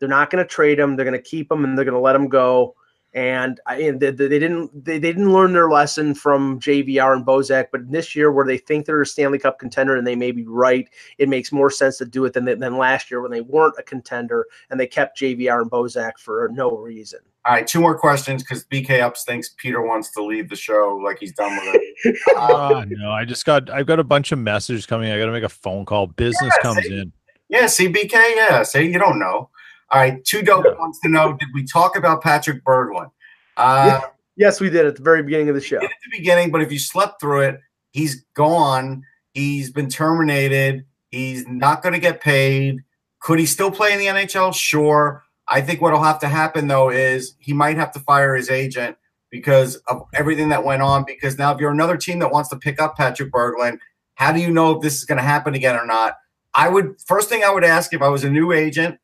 They're not going to trade him. They're going to keep him, and they're going to let him go. And, I, and they, they didn't they, they didn't learn their lesson from J V R and Bozak. But this year, where they think they're a Stanley Cup contender, and they may be right, it makes more sense to do it than than last year when they weren't a contender and they kept J V R and Bozak for no reason. All right, two more questions because B K Ups thinks Peter wants to leave the show, like he's done with it. uh, no, I just got I've got a bunch of messages coming. I got to make a phone call. Business yeah, comes see, in. Yeah, see, B K, yeah, see, you don't know. All right, Two Dope yeah. wants to know, did we talk about Patrick Berglund? Uh, yes, we did at the very beginning of the show. At the beginning, but if you slept through it, he's gone. He's been terminated. He's not going to get paid. Could he still play in the N H L? Sure. I think what will have to happen, though, is he might have to fire his agent because of everything that went on. Because now if you're another team that wants to pick up Patrick Berglund, how do you know if this is going to happen again or not? I would first thing I would ask if I was a new agent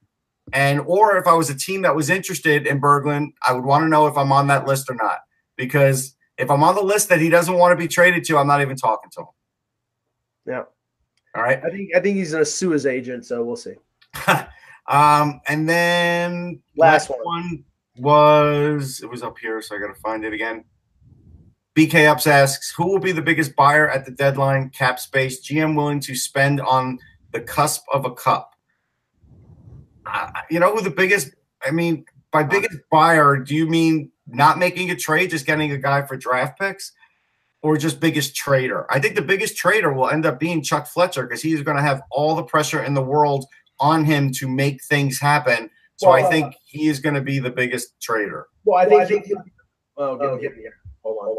and or if I was a team that was interested in Berglund, I would want to know if I'm on that list or not. Because if I'm on the list that he doesn't want to be traded to, I'm not even talking to him. Yeah. All right. I think I think he's going to sue his agent, so we'll see. um, and then last, last one. one was it was up here, so I got to find it again. B K Ups asks, who will be the biggest buyer at the deadline? Cap space, G M willing to spend on the cusp of a cup. Uh, you know who the biggest? I mean, by biggest buyer, do you mean not making a trade, just getting a guy for draft picks, or just biggest trader? I think the biggest trader will end up being Chuck Fletcher because he's going to have all the pressure in the world on him to make things happen. So well, I uh, think he is going to be the biggest trader. Well, I think. Well, I think he'll, oh, get, oh, get me here. Hold on, hold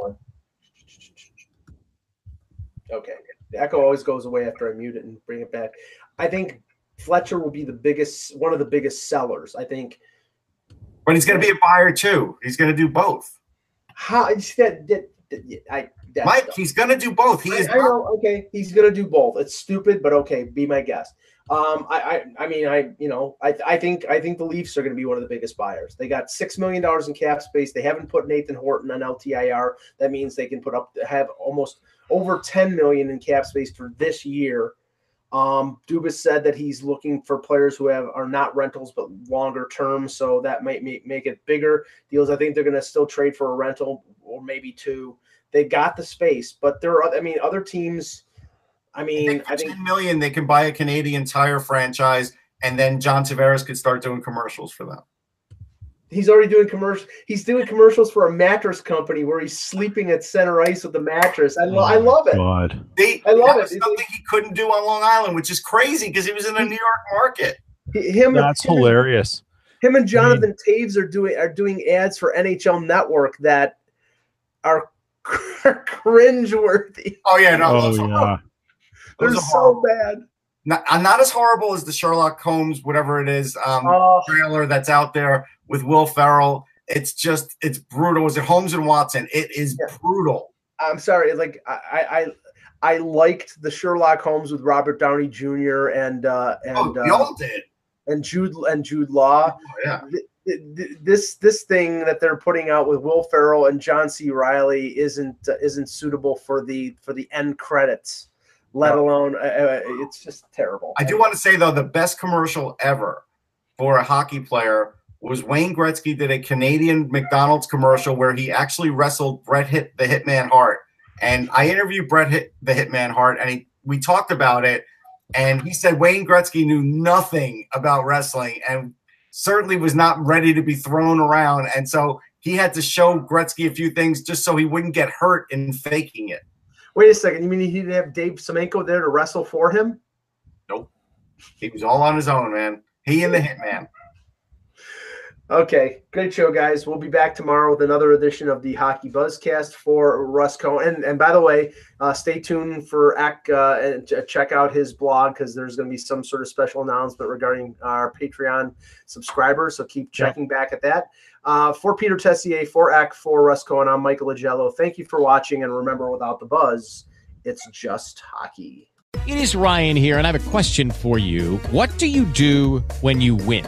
on. Okay. The echo always goes away after I mute it and bring it back. I think Fletcher will be the biggest, one of the biggest sellers, I think. But he's going to be a buyer too. He's going to do both. How is that? that, that I, Mike, dumb. He's going to do both. He I, is. I know, okay, he's going to do both. It's stupid, but okay, be my guest. Um, I, I, I mean, I, you know, I, I think, I think the Leafs are going to be one of the biggest buyers. They got six million dollars in cap space. They haven't put Nathan Horton on L T I R. That means they can put up, have almost over ten million in cap space for this year. Um, Dubas said that he's looking for players who have are not rentals but longer term, so that might make, make it bigger deals. I think they're going to still trade for a rental or maybe two. They got the space, but there are, I mean, other teams. I mean, I think ten million they can buy a Canadian Tire franchise, and then John Tavares could start doing commercials for them. He's already doing commercials. He's doing commercials for a mattress company where he's sleeping at center ice with the mattress. I, lo oh I love it. God. They, I love it. Something he couldn't do on Long Island, which is crazy because he was in the New York market. Him, That's him, hilarious. Him and Jonathan I mean, Taves are doing are doing ads for N H L Network that are cringeworthy. Oh yeah, no, oh, those yeah. Those they're so bad. Not, not as horrible as the Sherlock Holmes, whatever it is, um, oh. trailer that's out there with Will Ferrell. It's just, it's brutal. Is it Holmes and Watson? It is yeah. brutal. I'm sorry. Like I, I, I liked the Sherlock Holmes with Robert Downey Junior and uh, and oh, we all uh, did. and Jude and Jude Law. Oh, yeah. This this thing that they're putting out with Will Ferrell and John C. Reilly isn't uh, isn't suitable for the for the end credits. Let alone, uh, it's just terrible. I do want to say, though, the best commercial ever for a hockey player was Wayne Gretzky did a Canadian McDonald's commercial where he actually wrestled Bret Hit, the Hitman Hart. And I interviewed Bret Hit, the Hitman Hart, and he, we talked about it. And he said Wayne Gretzky knew nothing about wrestling and certainly was not ready to be thrown around. And so he had to show Gretzky a few things just so he wouldn't get hurt in faking it. Wait a second. You mean he didn't have Dave Semenko there to wrestle for him? Nope. He was all on his own, man. He and the Hitman. Okay. Great show, guys. We'll be back tomorrow with another edition of the Hockey Buzzcast for Russ Cohen. And, and by the way, uh, stay tuned for Ak uh, and check out his blog because there's going to be some sort of special announcement regarding our Patreon subscribers. So keep checking yeah. back at that. Uh, for Peter Tessier, for Ak, for Russ Cohen, I'm Michael Agello. Thank you for watching. And remember, without the buzz, it's just hockey. It is Ryan here, and I have a question for you. What do you do when you win?